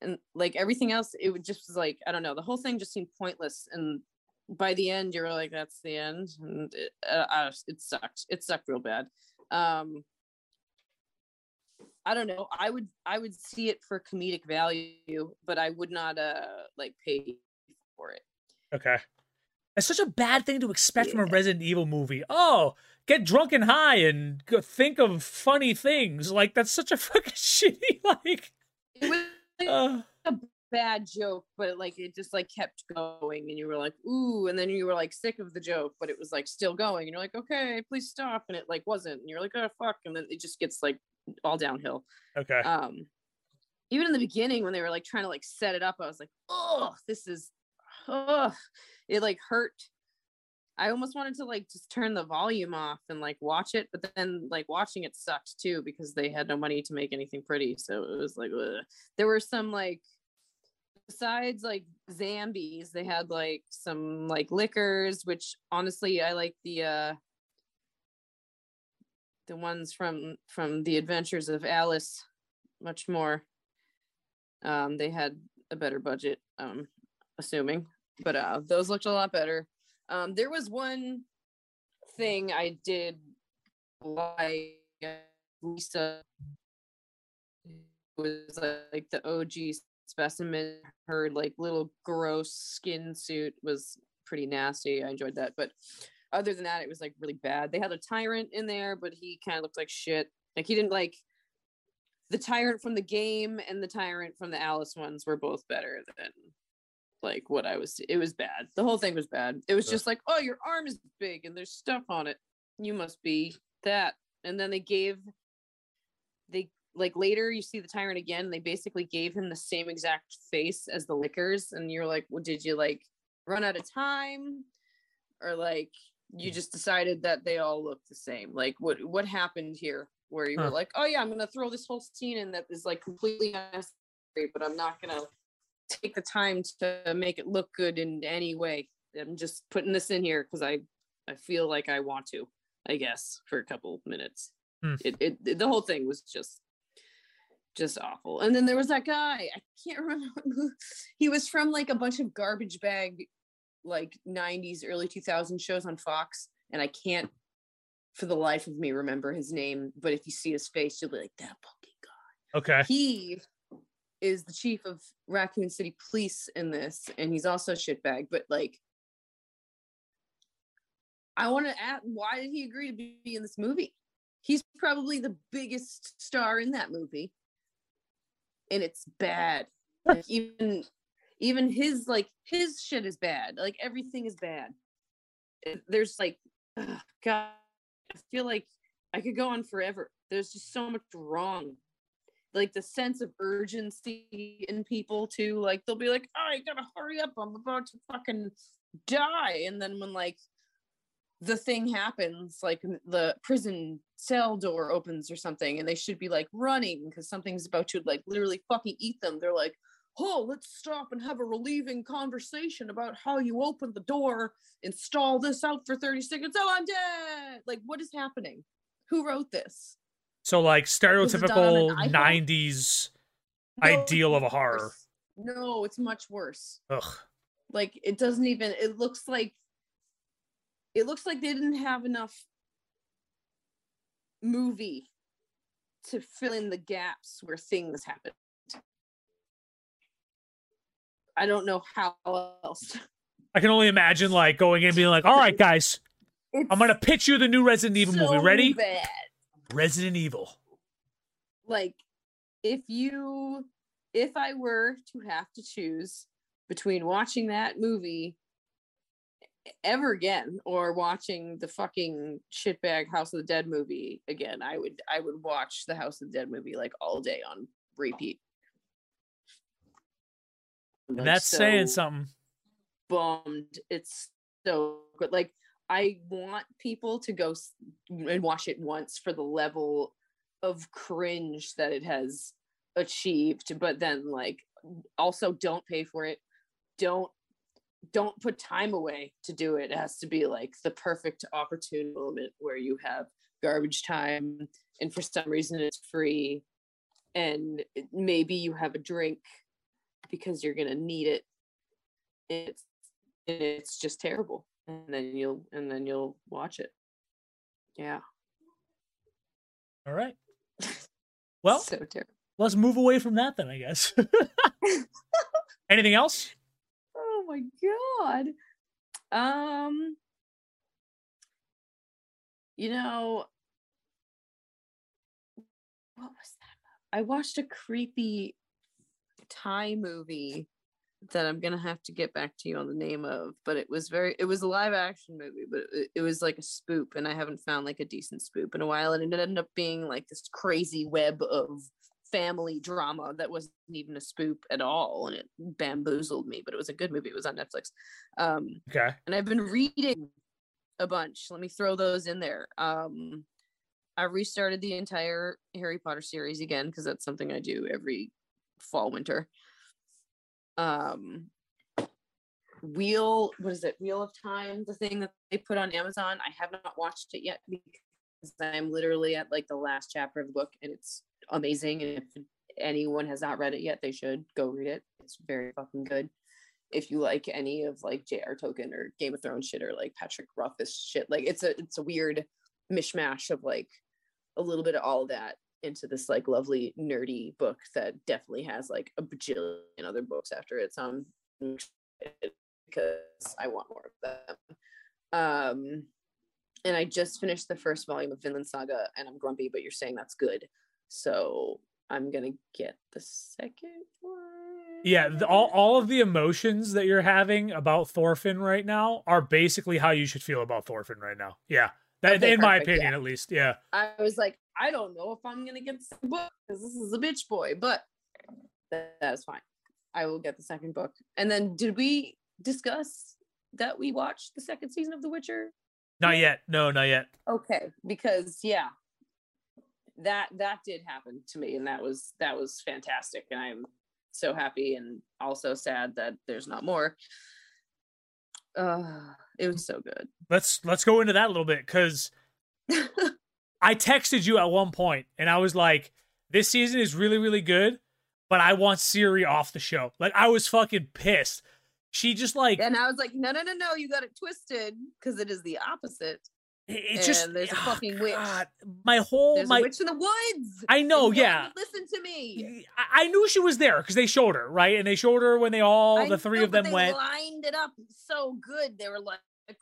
and like everything else, it would just like, I don't know, the whole thing just seemed pointless. And by the end, you were like, that's the end, and it sucked. It sucked real bad. I don't know. I would see it for comedic value, but I would not like pay for it. Okay. It's such a bad thing to expect from a Resident Evil movie. Oh, get drunk and high and think of funny things. Like, that's such a fucking shitty, like... It was like a bad joke, but like it just like kept going, and you were like, ooh, and then you were like sick of the joke, but it was like still going, and you're like, okay, please stop, and it like wasn't, and you're like, oh, fuck, and then it just gets like all downhill. Okay. Even in the beginning when they were like trying to like set it up, I was like, oh, this is... Ugh, it like hurt. I almost wanted to like just turn the volume off and like watch it, but then like watching it sucked too because they had no money to make anything pretty, so it was like ugh. There were some like, besides like Zambies, they had like some like liquors, which honestly I like the ones from the Adventures of Alice much more. They had a better budget, assuming, but those looked a lot better. There was one thing I did like. Lisa was like the OG specimen. Her like little gross skin suit was pretty nasty. I enjoyed that, but other than that, it was like really bad. They had a Tyrant in there, but he kind of looked like shit. Like he didn't like... The Tyrant from the game and the Tyrant from the Alice ones were both better than like what I was... It was bad. The whole thing was bad. It was just like, oh, your arm is big and there's stuff on it, you must be that. And then they like later you see the Tyrant again, and they basically gave him the same exact face as the lickers, and you're like, well, did you like run out of time, or like you just decided that they all look the same? Like what happened here where you were like, oh yeah, I'm gonna throw this whole scene in that is like completely unnecessary, but I'm not gonna take the time to make it look good in any way. I'm just putting this in here because I I feel like I want to, I guess, for a couple minutes. It the whole thing was just awful. And then there was that guy, I can't remember, he was from like a bunch of garbage bag like 90s early 2000s shows on Fox, and I can't for the life of me remember his name, but if you see his face you'll be like, that fucking guy. Okay, he is the chief of Raccoon City Police in this, and he's also a shitbag, but like I want to ask, why did he agree to be in this movie? He's probably the biggest star in that movie, and it's bad. Like even his shit is bad. Like everything is bad. There's like, ugh, God, I feel like I could go on forever. There's just so much wrong. Like the sense of urgency in people too. Like they'll be like, "Oh, I gotta hurry up! I'm about to fucking die." And then when like the thing happens, like the prison cell door opens or something, and they should be like running because something's about to like literally fucking eat them, they're like, oh, let's stop and have a relieving conversation about how you open the door and stall this out for 30 seconds. Oh, I'm dead. Like, what is happening? Who wrote this? So like stereotypical 90s ideal of a horror. No, it's much worse. Ugh. Like it doesn't even, it looks like they didn't have enough movie to fill in the gaps where things happened. I don't know how else. I can only imagine like going in and being like, all right, guys, I'm going to pitch you the new Resident Evil movie. Ready? Bad. Resident Evil. Like, if I were to have to choose between watching that movie ever again or watching the fucking shitbag House of the Dead movie again, I would watch the House of the Dead movie like all day on repeat. And that's so saying something. Bummed. It's so good. Like I want people to go and watch it once for the level of cringe that it has achieved, but then like also don't pay for it. Don't put time away to do it. It has to be like the perfect opportune moment where you have garbage time and for some reason it's free and maybe you have a drink because you're gonna need it. It's just terrible, and then you'll watch it. Yeah. All right. Well, so terrible. Let's move away from that then, I guess. Anything else? Oh my God. You know, what was that? I watched a creepy Thai movie that I'm gonna have to get back to you on the name of, but it was a live action movie, but it was like a spoop, and I haven't found like a decent spoop in a while, and it ended up being like this crazy web of family drama that wasn't even a spoop at all, and it bamboozled me, but it was a good movie. It was on Netflix. Okay, and I've been reading a bunch. Let me throw those in there. I restarted the entire Harry Potter series again because that's something I do every fall winter. Wheel of Time, the thing that they put on Amazon. I have not watched it yet because I'm literally at like the last chapter of the book, and it's amazing, and if anyone has not read it yet, they should go read it. It's very fucking good. If you like any of like J.R. Tolkien or Game of Thrones shit or like Patrick Rothfuss shit, like it's a weird mishmash of like a little bit of all of that into this like lovely nerdy book that definitely has like a bajillion other books after it. So I'm excited because I want more of them. And I just finished the first volume of Vinland Saga, and I'm grumpy, but you're saying that's good, so I'm gonna get the second one. Yeah, all of the emotions that you're having about Thorfinn right now are basically how you should feel about Thorfinn right now. Yeah, that, okay, in perfect, my opinion, yeah. At least. Yeah, I was like, I don't know if I'm gonna get the book because this is a bitch boy, but that is fine. I will get the second book. And then, did we discuss that we watched the second season of The Witcher? Not yet. No, not yet. Okay, because yeah. That did happen to me, and that was fantastic, and I'm so happy and also sad that there's not more. It was so good. Let's go into that a little bit, because I texted you at one point and I was like, this season is really, really good, but I want Siri off the show. Like, I was fucking pissed. She just like... And I was like, no, you got it twisted, because it is the opposite. It's just... There's a fucking witch. God. There's a witch in the woods! I know, yeah. Listen to me! I knew she was there, because they showed her, right? And they showed her when the three of them went. They lined it up so good. They were like,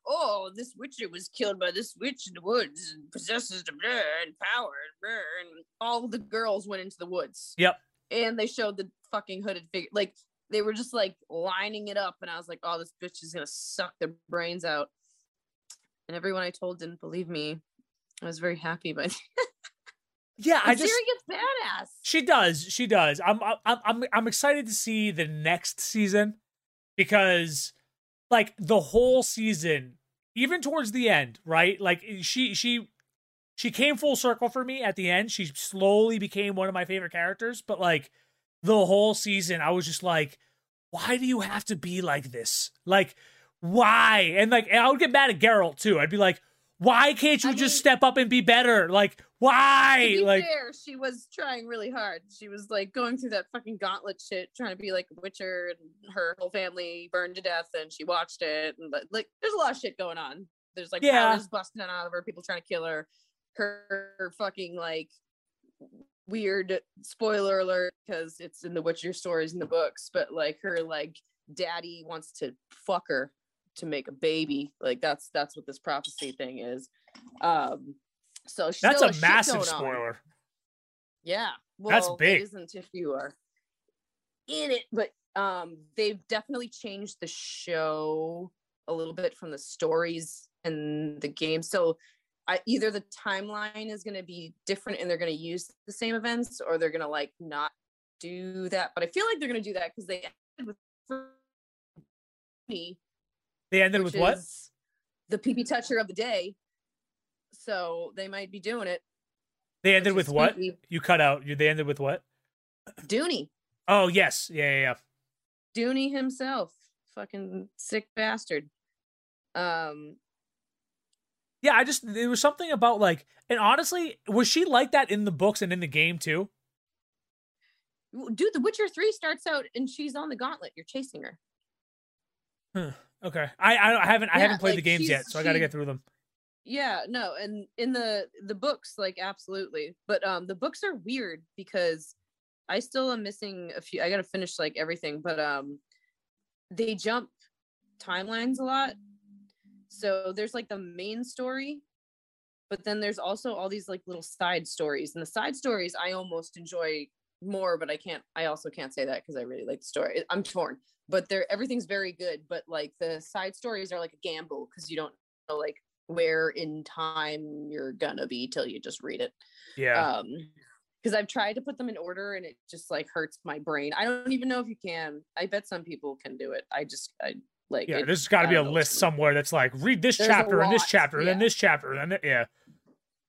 oh, this witcher was killed by this witch in the woods, and possesses the blood and power, and all the girls went into the woods. Yep. And they showed the fucking hooded figure. Like, they were just like lining it up, and I was like, oh, this bitch is gonna suck their brains out. And everyone I told didn't believe me. I was very happy, but yeah, I just... Siri gets badass. She does. I'm excited to see the next season, because like the whole season, even towards the end, right? Like she came full circle for me at the end. She slowly became one of my favorite characters, but like the whole season, I was just like, why do you have to be like this? Like, why? And like, I would get mad at Geralt too. I'd be like, why can't you just step up and be better? Like, why? To be fair, she was trying really hard. She was like going through that fucking gauntlet shit, trying to be like a witcher, and her whole family burned to death, and she watched it. And like, there's a lot of shit going on. There's like powers busting out of her, people trying to kill her. Her fucking like weird spoiler alert, because it's in the Witcher stories in the books, but like her like daddy wants to fuck her to make a baby. Like that's what this prophecy thing is. So she that's a massive spoiler. On. Yeah, well, that's big. It isn't if you are in it, but they've definitely changed the show a little bit from the stories and the game. So either the timeline is going to be different and they're going to use the same events, or they're going to like not do that. But I feel like they're going to do that, because they ended with me. They ended with what? The pee-pee toucher of the day. So they might be doing it. They ended with what? Pee-pee. You cut out. They ended with what? Dooney. Oh, yes. Yeah. Dooney himself. Fucking sick bastard. Yeah, there was something about like, and honestly, was she like that in the books and in the game too? Dude, The Witcher 3 starts out and she's on the gauntlet. You're chasing her. Huh. Okay, I haven't played like, the games yet, so I got to get through them. Yeah, no, and in the books, like absolutely, but the books are weird because I still am missing a few. I got to finish like everything, but they jump timelines a lot. So there's like the main story, but then there's also all these like little side stories, and the side stories I almost enjoy more, but I also can't say that because I really like the story. I'm torn, but everything's very good. But like the side stories are like a gamble, because you don't know like where in time you're gonna be till you just read it. Yeah. Because I've tried to put them in order and it just like hurts my brain. I don't even know if you can. I bet some people can do it. There's got to be a list somewhere that's like, read this chapter and this chapter and then this chapter and then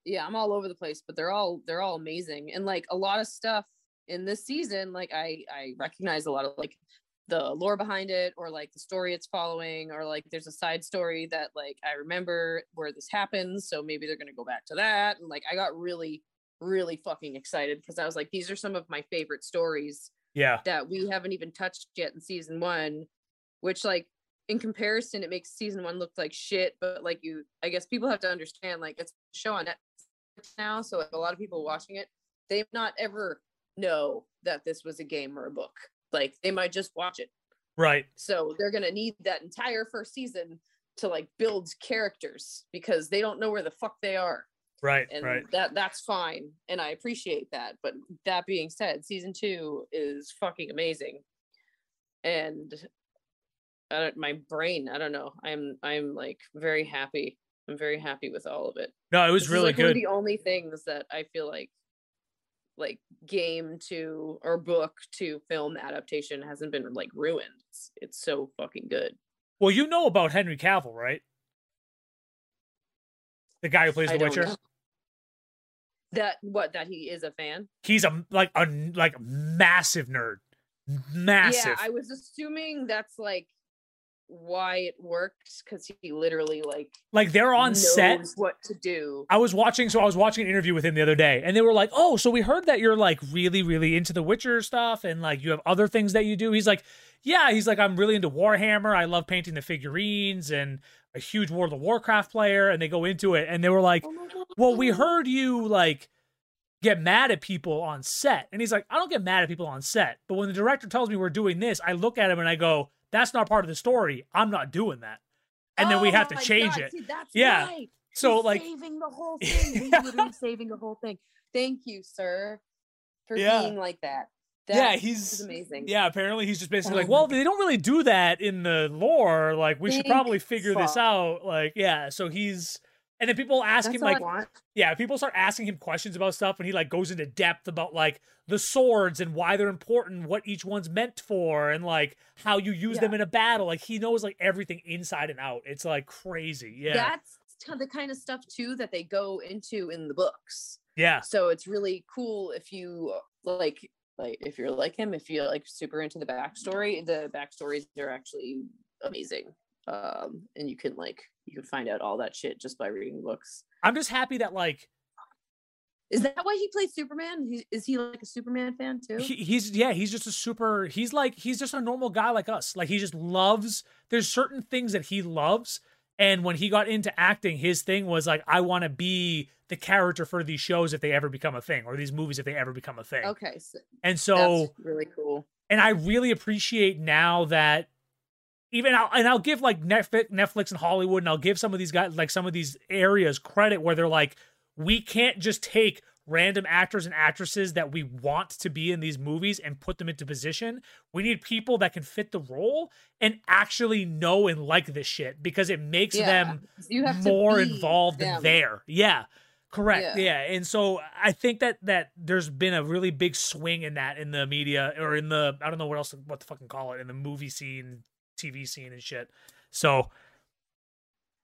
yeah. I'm all over the place, but they're all amazing, and like a lot of stuff in this season, like I recognize a lot of like the lore behind it, or like the story it's following, or like there's a side story that like I remember where this happens, so maybe they're gonna go back to that. And like I got really, really fucking excited, because I was like, these are some of my favorite stories that we haven't even touched yet in season one, which like, in comparison, it makes season one look like shit, but like I guess people have to understand, like it's a show on Netflix now, so like, a lot of people watching it, they may not ever know that this was a game or a book. Like they might just watch it. Right. So they're going to need that entire first season to like build characters, because they don't know where the fuck they are. Right. And that's fine. And I appreciate that. But that being said, season 2 is fucking amazing. And I don't know. I'm like very happy. I'm very happy with all of it. No, it was this really is like good. One of the only things that I feel like game to or book to film adaptation hasn't been like ruined. It's so fucking good. Well, you know about Henry Cavill, right? The guy who plays The Witcher. Know. That he is a fan. He's a massive nerd. Massive. Yeah, I was assuming that's like. why it works, because he literally like they're on set what to do. I was watching an interview with him the other day, and they were like, oh, so we heard that you're like really, really into the Witcher stuff, and like you have other things that you do. He's like, yeah, he's like, I'm really into Warhammer, I love painting the figurines, and a huge World of Warcraft player. And they go into it, and they were like, oh, well, we heard you like get mad at people on set. And he's like, I don't get mad at people on set, but when the director tells me we're doing this, I look at him and I go, that's not part of the story. I'm not doing that. And then we have to change it. See, that's right. So saving the whole thing. Yeah. He's literally saving the whole thing. Thank you, sir, for being like that. He's amazing. Yeah, apparently he's just basically like, well, they don't really do that in the lore. Like, we should probably figure this out. Like, yeah. So he's, and then people ask him like, people start asking him questions about stuff, and he like goes into depth about like the swords and why they're important, what each one's meant for, and like how you use them in a battle. Like, he knows like everything inside and out. It's like crazy. Yeah, that's the kind of stuff too that they go into in the books. Yeah. So it's really cool if you like if you're like him, if you're like super into the backstory. The backstories are actually amazing, and you can find out all that shit just by reading books. I'm just happy that like, is that why he plays Superman? Is he like a Superman fan too? He's just a normal guy like us. Like, he just loves, there's certain things that he loves. And when he got into acting, his thing was like, I want to be the character for these shows if they ever become a thing, or these movies if they ever become a thing. Okay. So that's really cool. And I really appreciate now that even, I'll give like Netflix and Hollywood, and I'll give some of these guys, like some of these areas, credit where they're like, we can't just take random actors and actresses that we want to be in these movies and put them into position. We need people that can fit the role and actually know and like this shit, because it makes them more involved than there. Yeah, correct. Yeah. And so I think that there's been a really big swing in that in the media, or in the, I don't know what to fucking call it, in the movie scene, TV scene and shit. So,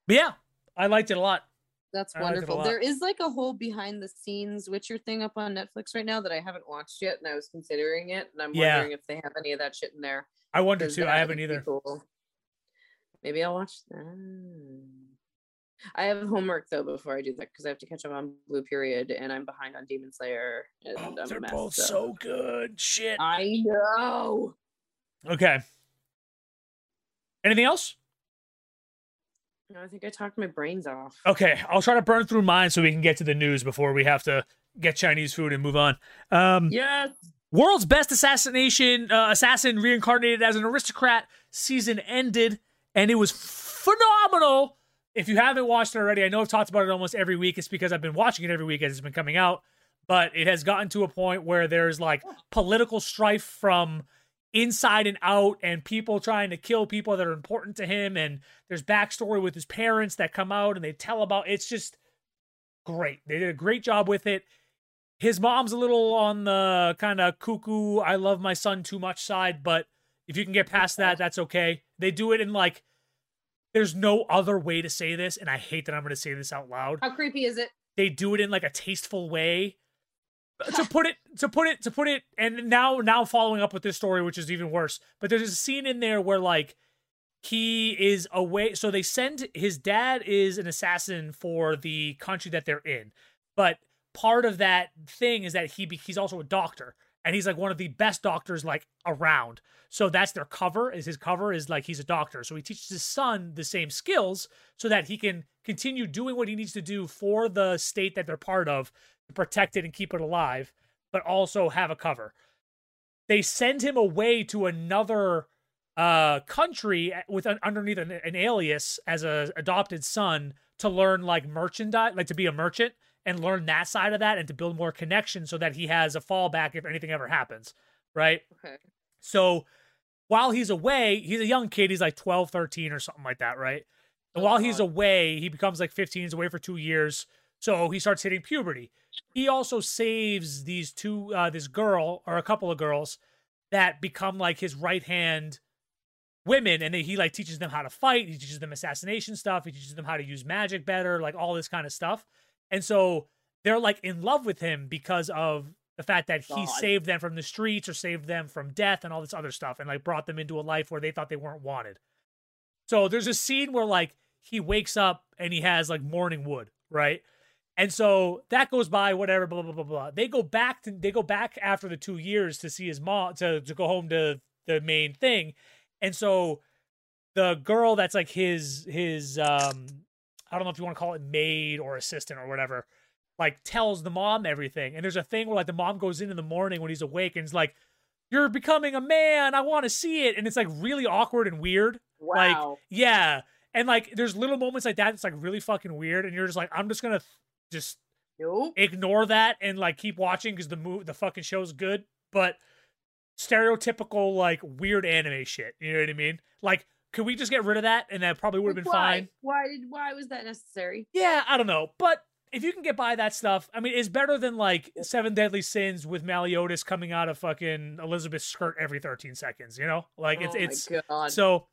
but yeah, I liked it a lot. That's wonderful. There is like a whole behind the scenes Witcher thing up on Netflix right now that I haven't watched yet, and I was considering it, and I'm wondering if they have any of that shit in there. I wonder too. I haven't either. Cool. Maybe I'll watch that. I have homework though before I do that, because I have to catch up on Blue Period, and I'm behind on Demon Slayer. And I'm they're a mess, both so good. Shit. I know. Okay. Anything else? No, I think I talked my brains off. Okay, I'll try to burn through mine so we can get to the news before we have to get Chinese food and move on. Yes. World's Best Assassin Reincarnated as an Aristocrat season ended, and it was phenomenal. If you haven't watched it already, I know I've talked about it almost every week. It's because I've been watching it every week as it's been coming out, but it has gotten to a point where there's like political strife from inside and out, and people trying to kill people that are important to him, and there's backstory with his parents that come out and they tell about, it's just great. They did a great job with it. His mom's a little on the kind of cuckoo, I love my son too much side, but if you can get past that, that's okay. They do it in like, there's no other way to say this, and I hate that I'm going to say this out loud. How creepy is it? They do it in like a tasteful way. to put it, and now following up with this story, which is even worse, but there's a scene in there where like he is away. So they send, his dad is an assassin for the country that they're in. But part of that thing is that he's also a doctor, and he's like one of the best doctors like around. So that's their cover, is his cover is like, he's a doctor. So he teaches his son the same skills so that he can continue doing what he needs to do for the state that they're part of, protect it and keep it alive, but also have a cover. They send him away to another country with underneath an alias as a adopted son to learn like merchandise, like to be a merchant and learn that side of that, and to build more connections so that he has a fallback if anything ever happens. Right. Okay. So while he's away, he's a young kid. He's like 12, 13 or something like that. Right. And while he's away, he becomes like 15. He's away for 2 years. So he starts hitting puberty. He also saves these this girl, or a couple of girls, that become like his right-hand women. And then he like teaches them how to fight. He teaches them assassination stuff. He teaches them how to use magic better, like all this kind of stuff. And so they're like in love with him because of the fact that he saved them from the streets, or saved them from death and all this other stuff, and like brought them into a life where they thought they weren't wanted. So there's a scene where like he wakes up and he has like morning wood, right? And so that goes by, whatever, blah, blah, blah, blah. They go back after the 2 years to see his mom, to go home to the main thing. And so the girl that's like his I don't know if you want to call it maid or assistant or whatever, like tells the mom everything. And there's a thing where like the mom goes in the morning when he's awake and is like, "You're becoming a man. I want to see it." And it's like really awkward and weird. Wow. Like, yeah. And like, there's little moments like that. It's like really fucking weird. And you're just like, I'm just going to just ignore that and like keep watching because the fucking show's good. But stereotypical, like weird anime shit. You know what I mean? Like, could we just get rid of that? And that probably would have been fine. Why was that necessary? Yeah, I don't know. But if you can get by that stuff, I mean, it's better than like Seven Deadly Sins with Meliodas coming out of fucking Elizabeth's skirt every 13 seconds, you know? Like it's God. So,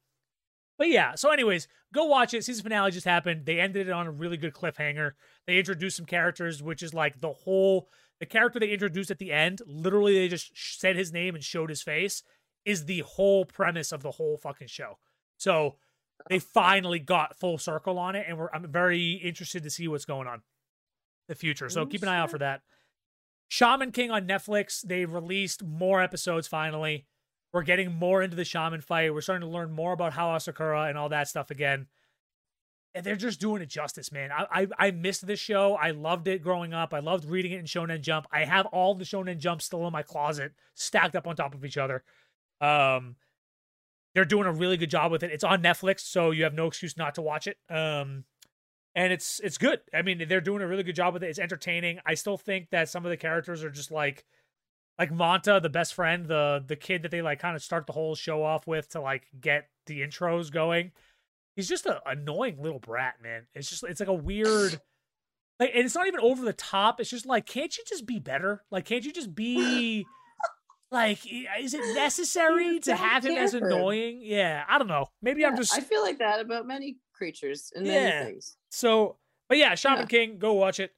but yeah. So anyways, go watch it. Season finale just happened. They ended it on a really good cliffhanger. They introduced some characters, which is like the character they introduced at the end, literally they just said his name and showed his face, is the whole premise of the whole fucking show. So they finally got full circle on it, and I'm very interested to see what's going on in the future. So keep an eye out for that. Shaman King on Netflix, they released more episodes finally. We're getting more into the shaman fight. We're starting to learn more about how Asakura and all that stuff again. And they're just doing it justice, man. I missed this show. I loved it growing up. I loved reading it in Shonen Jump. I have all the Shonen Jump still in my closet, stacked up on top of each other. They're doing a really good job with it. It's on Netflix, so you have no excuse not to watch it. And it's good. I mean, they're doing a really good job with it. It's entertaining. I still think that some of the characters are just like Manta, the best friend, the kid that they like kind of start the whole show off with to like get the intros going. He's just an annoying little brat, man. It's like a weird, like, and it's not even over the top. It's just like, can't you just be better? Like, can't you just be? Like, is it necessary to have him as annoying? Yeah, I don't know. Maybe I'm just... I feel like that about many creatures and many things. So, but yeah, Shaman King, go watch it.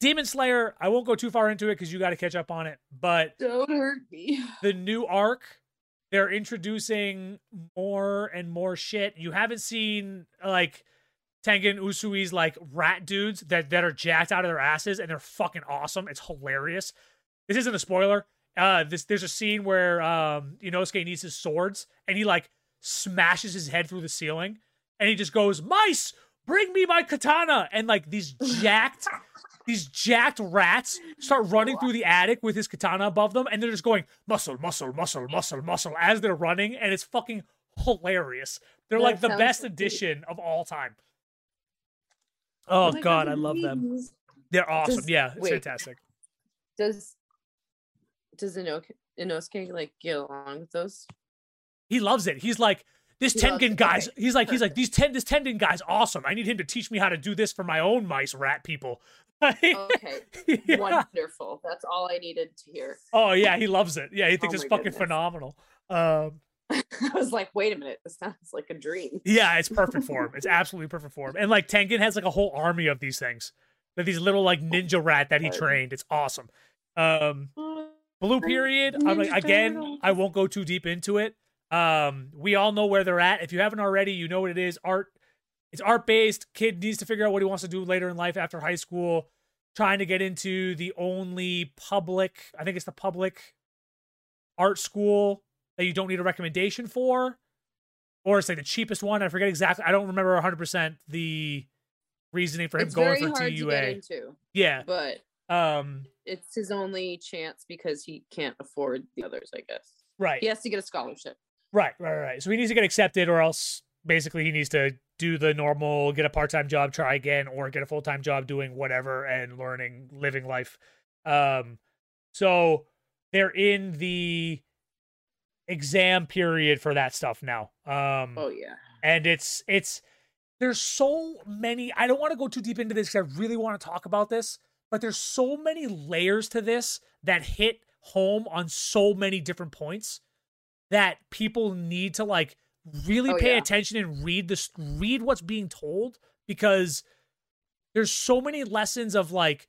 Demon Slayer, I won't go too far into it because you got to catch up on it, but... Don't hurt me. The new arc, they're introducing more and more shit. You haven't seen, like, Tengen Usui's, like, rat dudes that are jacked out of their asses, and they're fucking awesome. It's hilarious. This isn't a spoiler. There's a scene where Inosuke needs his swords, and he like smashes his head through the ceiling, and he just goes, "Mice, bring me my katana!" And like these jacked rats start running through the attic with his katana above them, and they're just going muscle, muscle, muscle, muscle, muscle as they're running, and it's fucking hilarious. They're like the best addition of all time. Oh God, I love them. They're awesome. It's fantastic. Does Inosuke like get along with those? He loves it. He's like, this Tengen guy's. He's like this Tengen guy's awesome. I need him to teach me how to do this for my own mice rat people. Okay, yeah. Wonderful. That's all I needed to hear. Oh yeah, he loves it. Yeah, he thinks it's fucking phenomenal. I was like, wait a minute, this sounds like a dream. Yeah, it's perfect for him. It's absolutely perfect for him. And like Tengen has like a whole army of these things, like these little like ninja rat that he trained. It's awesome. Blue Period, I'm like, again, I won't go too deep into it. We all know where they're at. If you haven't already, you know what it is. It's art-based. Kid needs to figure out what he wants to do later in life after high school. Trying to get into the only public, I think it's the public art school that you don't need a recommendation for. Or it's like the cheapest one. I forget exactly. I don't remember 100% the reasoning for him going for TUA. Yeah. But... it's his only chance because he can't afford the others, I guess. Right. He has to get a scholarship. Right. So he needs to get accepted, or else basically he needs to do the normal, get a part-time job, try again, or get a full-time job doing whatever and learning, living life. So they're in the exam period for that stuff now. Oh yeah. And it's there's so many. I don't want to go too deep into this because I really want to talk about this. But there's so many layers to this that hit home on so many different points that people need to like really pay attention and read what's being told, because there's so many lessons of like,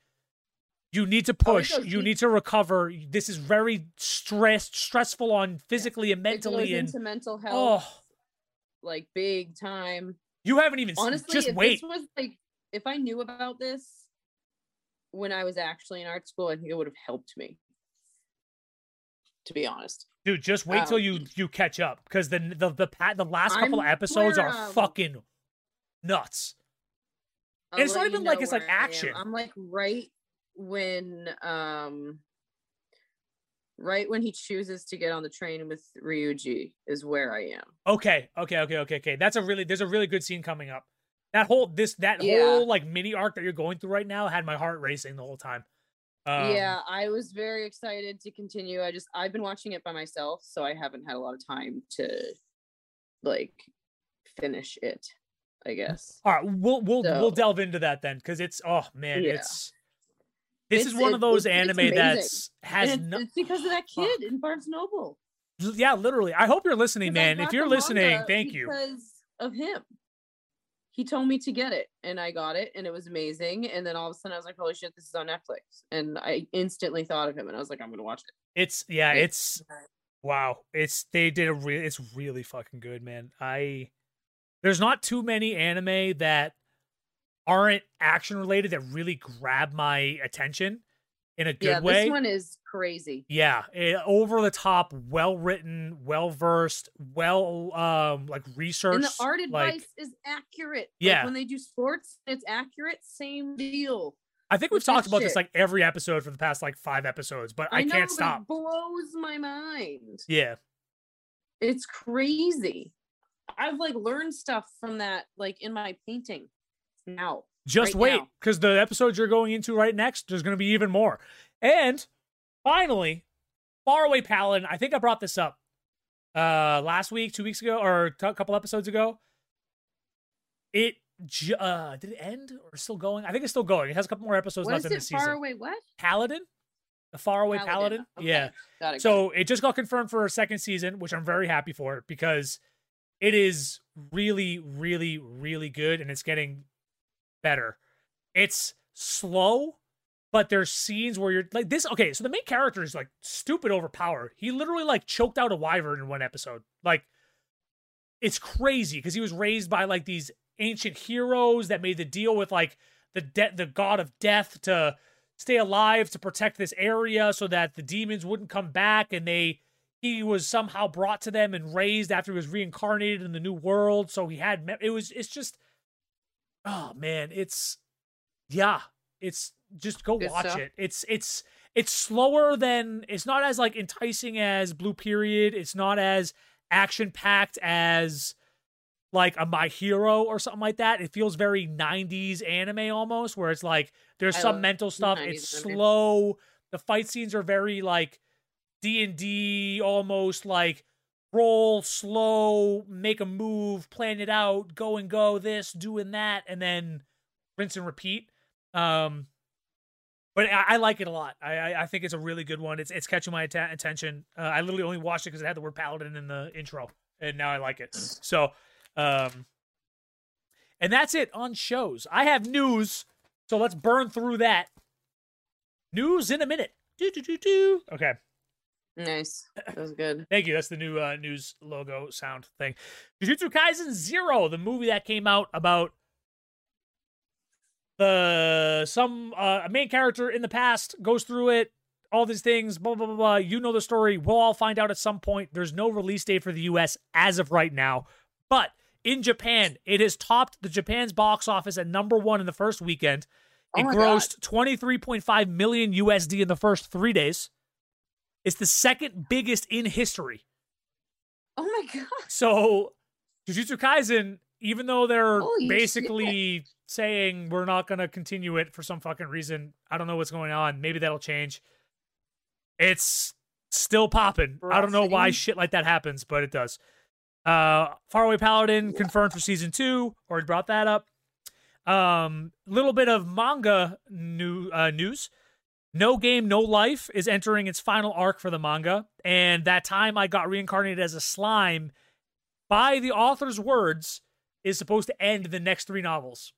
you need to push, you need to recover. This is very stressful on physically and mentally, and mental health. like big time. You haven't even honestly. Just if wait. This was like, if I knew about this when I was actually in art school, I think it would have helped me. To be honest, dude, just wait till you catch up, because the last couple of episodes are fucking nuts. And it's not even like it's like action. I'm like right when he chooses to get on the train with Ryuji is where I am. Okay. There's a really good scene coming up. That whole like mini arc that you're going through right now had my heart racing the whole time. Yeah, I was very excited to continue. I've been watching it by myself, so I haven't had a lot of time to like finish it, I guess. All right, we'll delve into that then, because it's it's one of those anime that's it's because of that kid in Barnes Noble. Yeah, literally. I hope you're listening, man. If you're listening, thank you. Because of him, he told me to get it, and I got it, and it was amazing. And then all of a sudden, I was like, "Holy shit, this is on Netflix!" And I instantly thought of him, and I was like, "I'm gonna watch it." Wow. It's really fucking good, man. There's not too many anime that aren't action related that really grab my attention in a good way. This one is crazy. Yeah, over the top, well written, well versed, well like researched. And the art advice is accurate. Yeah, like when they do sports, it's accurate. Same deal. I think we've talked about this like every episode for the past like 5 episodes, but I can't stop. It blows my mind. Yeah, it's crazy. I've like learned stuff from that, like in my painting now. Just wait, because the episodes you're going into right next, there's going to be even more. And finally, Faraway Paladin. I think I brought this up last week, 2 weeks ago, or a couple episodes ago. It did it end or still going? I think it's still going. It has a couple more episodes left in the season. Faraway what? Paladin? The Faraway Paladin? Okay. Yeah. Got it. So it just got confirmed for a second season, which I'm very happy for, because it is really, really, really good, and it's getting better. It's slow, but there's scenes where you're like this. Okay, so the main character is like stupid overpowered. He literally like choked out a wyvern in one episode. Like, it's crazy, because he was raised by like these ancient heroes that made the deal with like the god of death to stay alive, to protect this area so that the demons wouldn't come back, and he was somehow brought to them and raised after he was reincarnated in the new world. So he had it's just, oh man, it's just go good watch stuff. It. It's slower than, it's not as like enticing as Blue Period. It's not as action packed as like a My Hero or something like that. It feels very 90s anime almost, where it's like there's some mental stuff. It's slow. The fight scenes are very like D&D almost, like roll slow, make a move, plan it out, go this, doing that, and then rinse and repeat. But I like it a lot. I think it's a really good one. It's catching my attention. I literally only watched it because it had the word paladin in the intro, and now I like it. So, and that's it on shows. I have news, so let's burn through that. News in a minute. Okay. Nice. That was good. Thank you. That's the new news logo sound thing. Jujutsu Kaisen 0, the movie that came out about a main character in the past goes through it, all these things, blah, blah, blah, blah. You know the story. We'll all find out at some point. There's no release date for the U.S. as of right now. But in Japan, it has topped Japan's box office at #1 in the first weekend. It grossed $23.5 million USD in the first 3 days. It's the second biggest in history. Oh my God. So Jujutsu Kaisen, even though they're basically saying we're not going to continue it for some fucking reason, I don't know what's going on. Maybe that'll change. It's still popping. I don't know why shit like that happens, but it does. Faraway Paladin confirmed for season 2. Already brought that up. Little bit of manga news. No Game, No Life is entering its final arc for the manga, and That Time I Got Reincarnated as a Slime, by the author's words, is supposed to end the next 3 novels.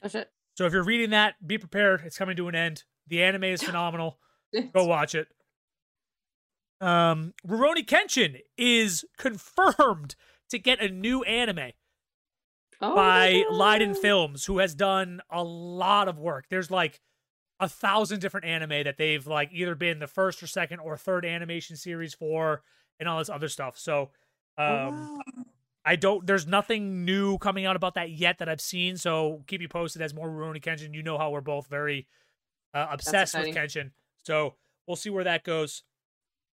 That's it. So if you're reading that, be prepared. It's coming to an end. The anime is phenomenal. Go watch it. Rurouni Kenshin is confirmed to get a new anime by Leiden Films, who has done a lot of work. There's like 1,000 different anime that they've like either been the first or second or third animation series for and all this other stuff. So there's nothing new coming out about that yet that I've seen. So keep you posted as more Rurouni Kenshin. You know how we're both very obsessed with Kenshin. So we'll see where that goes.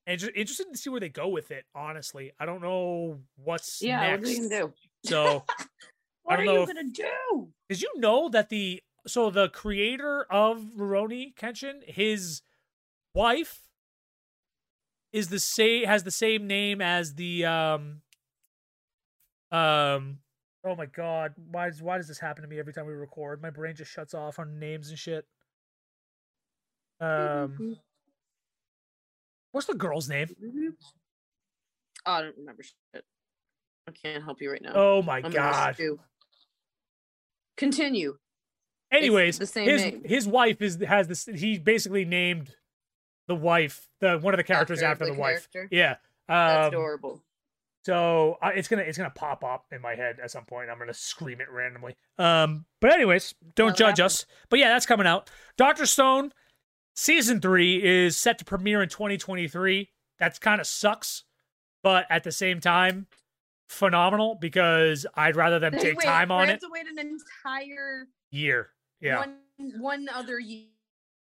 And just interested to see where they go with it, honestly. I don't know what's next. What are you going to do? So what are you going to do? Did you know that the creator of Rurouni Kenshin, his wife has the same name as the oh my god, why does this happen to me every time we record? My brain just shuts off on names and shit. What's the girl's name? Oh, I don't remember shit. I can't help you right now. Oh my god. Continue. Anyways, the same his wife has this. He basically named the wife, one of the characters after the wife. Yeah, that's adorable. So it's gonna pop up in my head at some point. I'm gonna scream it randomly. But anyways, don't judge us. But yeah, that's coming out. Dr. Stone season 3 is set to premiere in 2023. That kind of sucks, but at the same time, phenomenal because I'd rather them take time on it. I have to wait an entire year. Yeah. One other year.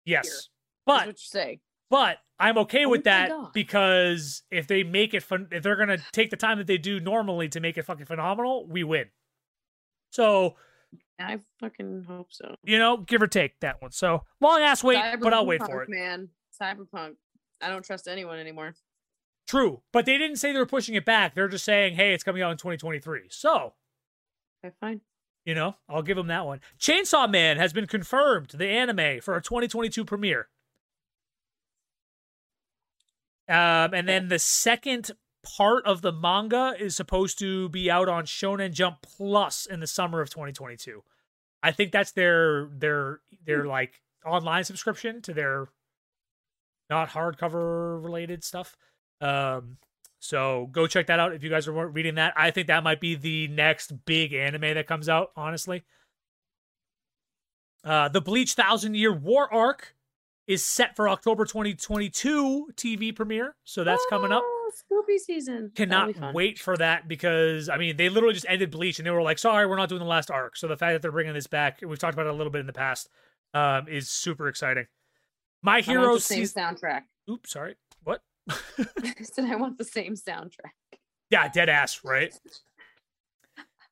Yes. But, I'm okay with that because if they make it fun, if they're going to take the time that they do normally to make it fucking phenomenal, we win. So I fucking hope so. You know, give or take that one. So long ass wait, but I'll wait for it. Man, Cyberpunk. I don't trust anyone anymore. True. But they didn't say they were pushing it back. They're just saying, hey, it's coming out in 2023. So. Okay, fine. You know, I'll give him that one. Chainsaw Man has been confirmed, the anime, for a 2022 premiere. And then the second part of the manga is supposed to be out on Shonen Jump Plus in the summer of 2022. I think that's their like online subscription to their not hardcover related stuff. So go check that out if you guys are reading that. I think that might be the next big anime that comes out, honestly. The Bleach 1,000-Year War arc is set for October 2022 TV premiere, so that's coming up. Scooby season. Cannot wait for that because, I mean, they literally just ended Bleach and they were like, sorry, we're not doing the last arc. So the fact that they're bringing this back, we've talked about it a little bit in the past, is super exciting. My Hero soundtrack. Oops, sorry. What? I said I want the same soundtrack. Yeah, dead ass, right?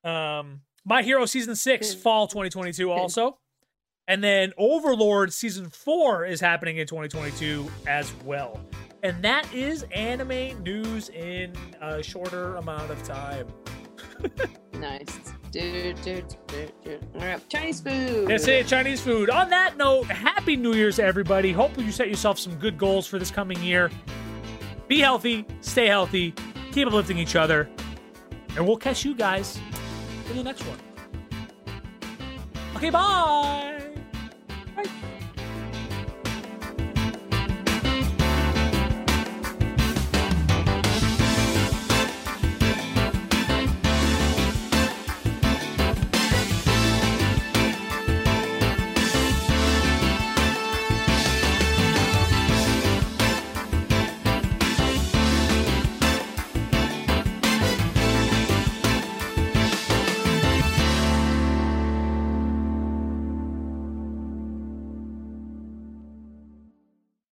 My Hero Season 6, fall 2022 also. And then Overlord Season 4 is happening in 2022 as well. And that is anime news in a shorter amount of time. Nice. All right, Chinese food. That's it, Chinese food. On that note, Happy New Year's, everybody. Hopefully you set yourself some good goals for this coming year. Be healthy, stay healthy, keep uplifting each other, and we'll catch you guys in the next one. Okay, bye! Bye!